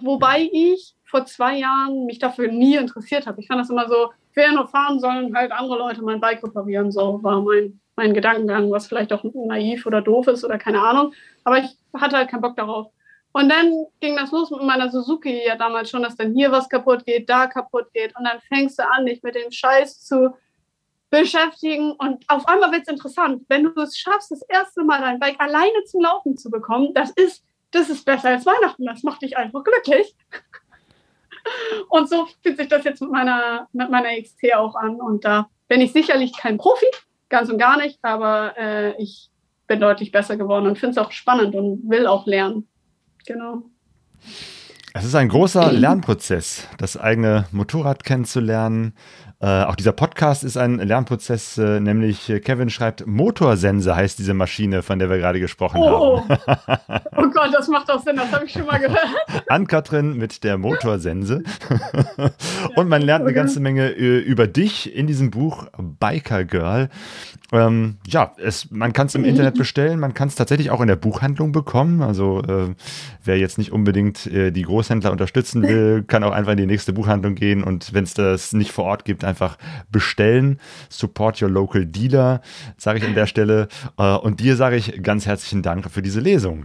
wobei ich vor zwei Jahren mich dafür nie interessiert habe. Ich fand das immer so, wer nur fahren sollen, halt andere Leute mein Bike reparieren, so war mein, mein Gedankengang, was vielleicht auch naiv oder doof ist oder keine Ahnung, aber ich hatte halt keinen Bock darauf. Und dann ging das los mit meiner Suzuki ja damals schon, dass dann hier was kaputt geht, da kaputt geht und dann fängst du an, dich mit dem Scheiß zu beschäftigen und auf einmal wird es interessant. Wenn du es schaffst, das erste Mal dein Bike alleine zum Laufen zu bekommen, das ist, das ist besser als Weihnachten, das macht dich einfach glücklich. Und so fühlt sich das jetzt mit meiner, mit meiner X T auch an und da bin ich sicherlich kein Profi, ganz und gar nicht, aber äh, ich bin deutlich besser geworden und finde es auch spannend und will auch lernen. Genau. Es ist ein großer Lernprozess, das eigene Motorrad kennenzulernen. Äh, auch dieser Podcast ist ein Lernprozess, äh, nämlich Kevin schreibt, Motorsense heißt diese Maschine, von der wir gerade gesprochen oh. haben. Oh Gott, das macht auch Sinn, das habe ich schon mal gehört. Ann-Kathrin mit der Motorsense. Und man lernt eine ganze Menge über dich in diesem Buch Biker Girl. Ähm, ja, es, man kann es im Internet bestellen, man kann es tatsächlich auch in der Buchhandlung bekommen. Also äh, wer jetzt nicht unbedingt äh, die Großhändler unterstützen will, kann auch einfach in die nächste Buchhandlung gehen und wenn es das nicht vor Ort gibt, einfach bestellen. Support your local dealer, sage ich an der Stelle. Äh, und dir sage ich ganz herzlichen Dank für diese Lesung.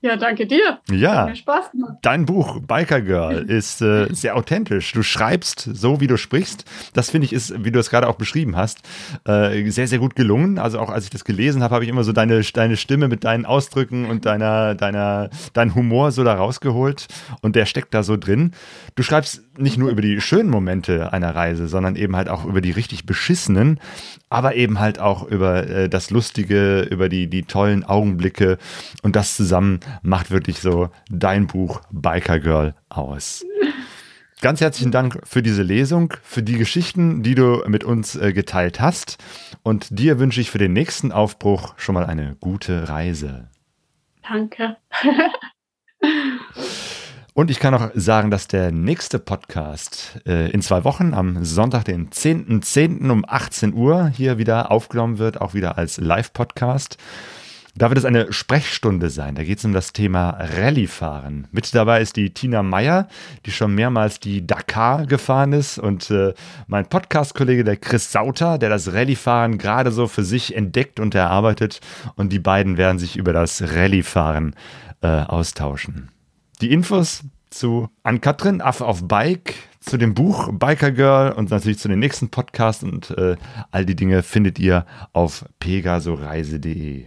Ja, danke dir. Ja, hat mir Spaß gemacht. Dein Buch Biker Girl ist äh, sehr authentisch. Du schreibst so, wie du sprichst. Das finde ich ist, wie du es gerade auch beschrieben hast, äh, sehr, sehr gut gelungen. Also auch als ich das gelesen habe, habe ich immer so deine, deine Stimme mit deinen Ausdrücken und deiner, deiner, dein Humor so da rausgeholt. Und der steckt da so drin. Du schreibst nicht nur über die schönen Momente einer Reise, sondern eben halt auch über die richtig beschissenen, aber eben halt auch über äh, das Lustige, über die, die tollen Augenblicke und das zusammen macht wirklich so dein Buch Biker Girl aus. Ganz herzlichen Dank für diese Lesung, für die Geschichten, die du mit uns geteilt hast. Und dir wünsche ich für den nächsten Aufbruch schon mal eine gute Reise. Danke. Und ich kann auch sagen, dass der nächste Podcast äh, in zwei Wochen am Sonntag, den zehnten zehnten um achtzehn Uhr hier wieder aufgenommen wird, auch wieder als Live-Podcast. Da wird es eine Sprechstunde sein. Da geht es um das Thema Rallye-Fahren. Mit dabei ist die Tina Meyer, die schon mehrmals die Dakar gefahren ist. Und äh, mein Podcast-Kollege, der Chris Sauter, der das Rallye-Fahren gerade so für sich entdeckt und erarbeitet. Und die beiden werden sich über das Rallye-Fahren äh, austauschen. Die Infos zu Ann-Kathrin, Affe auf Bike, zu dem Buch Biker Girl und natürlich zu den nächsten Podcasts und äh, all die Dinge findet ihr auf pegasoreise punkt de.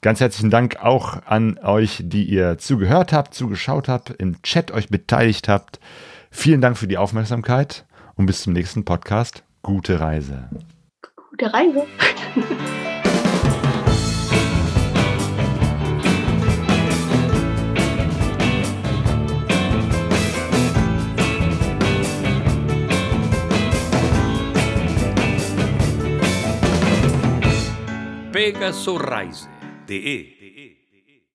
Ganz herzlichen Dank auch an euch, die ihr zugehört habt, zugeschaut habt, im Chat euch beteiligt habt. Vielen Dank für die Aufmerksamkeit und bis zum nächsten Podcast. Gute Reise. Gute Reise. pegaso reise punkt de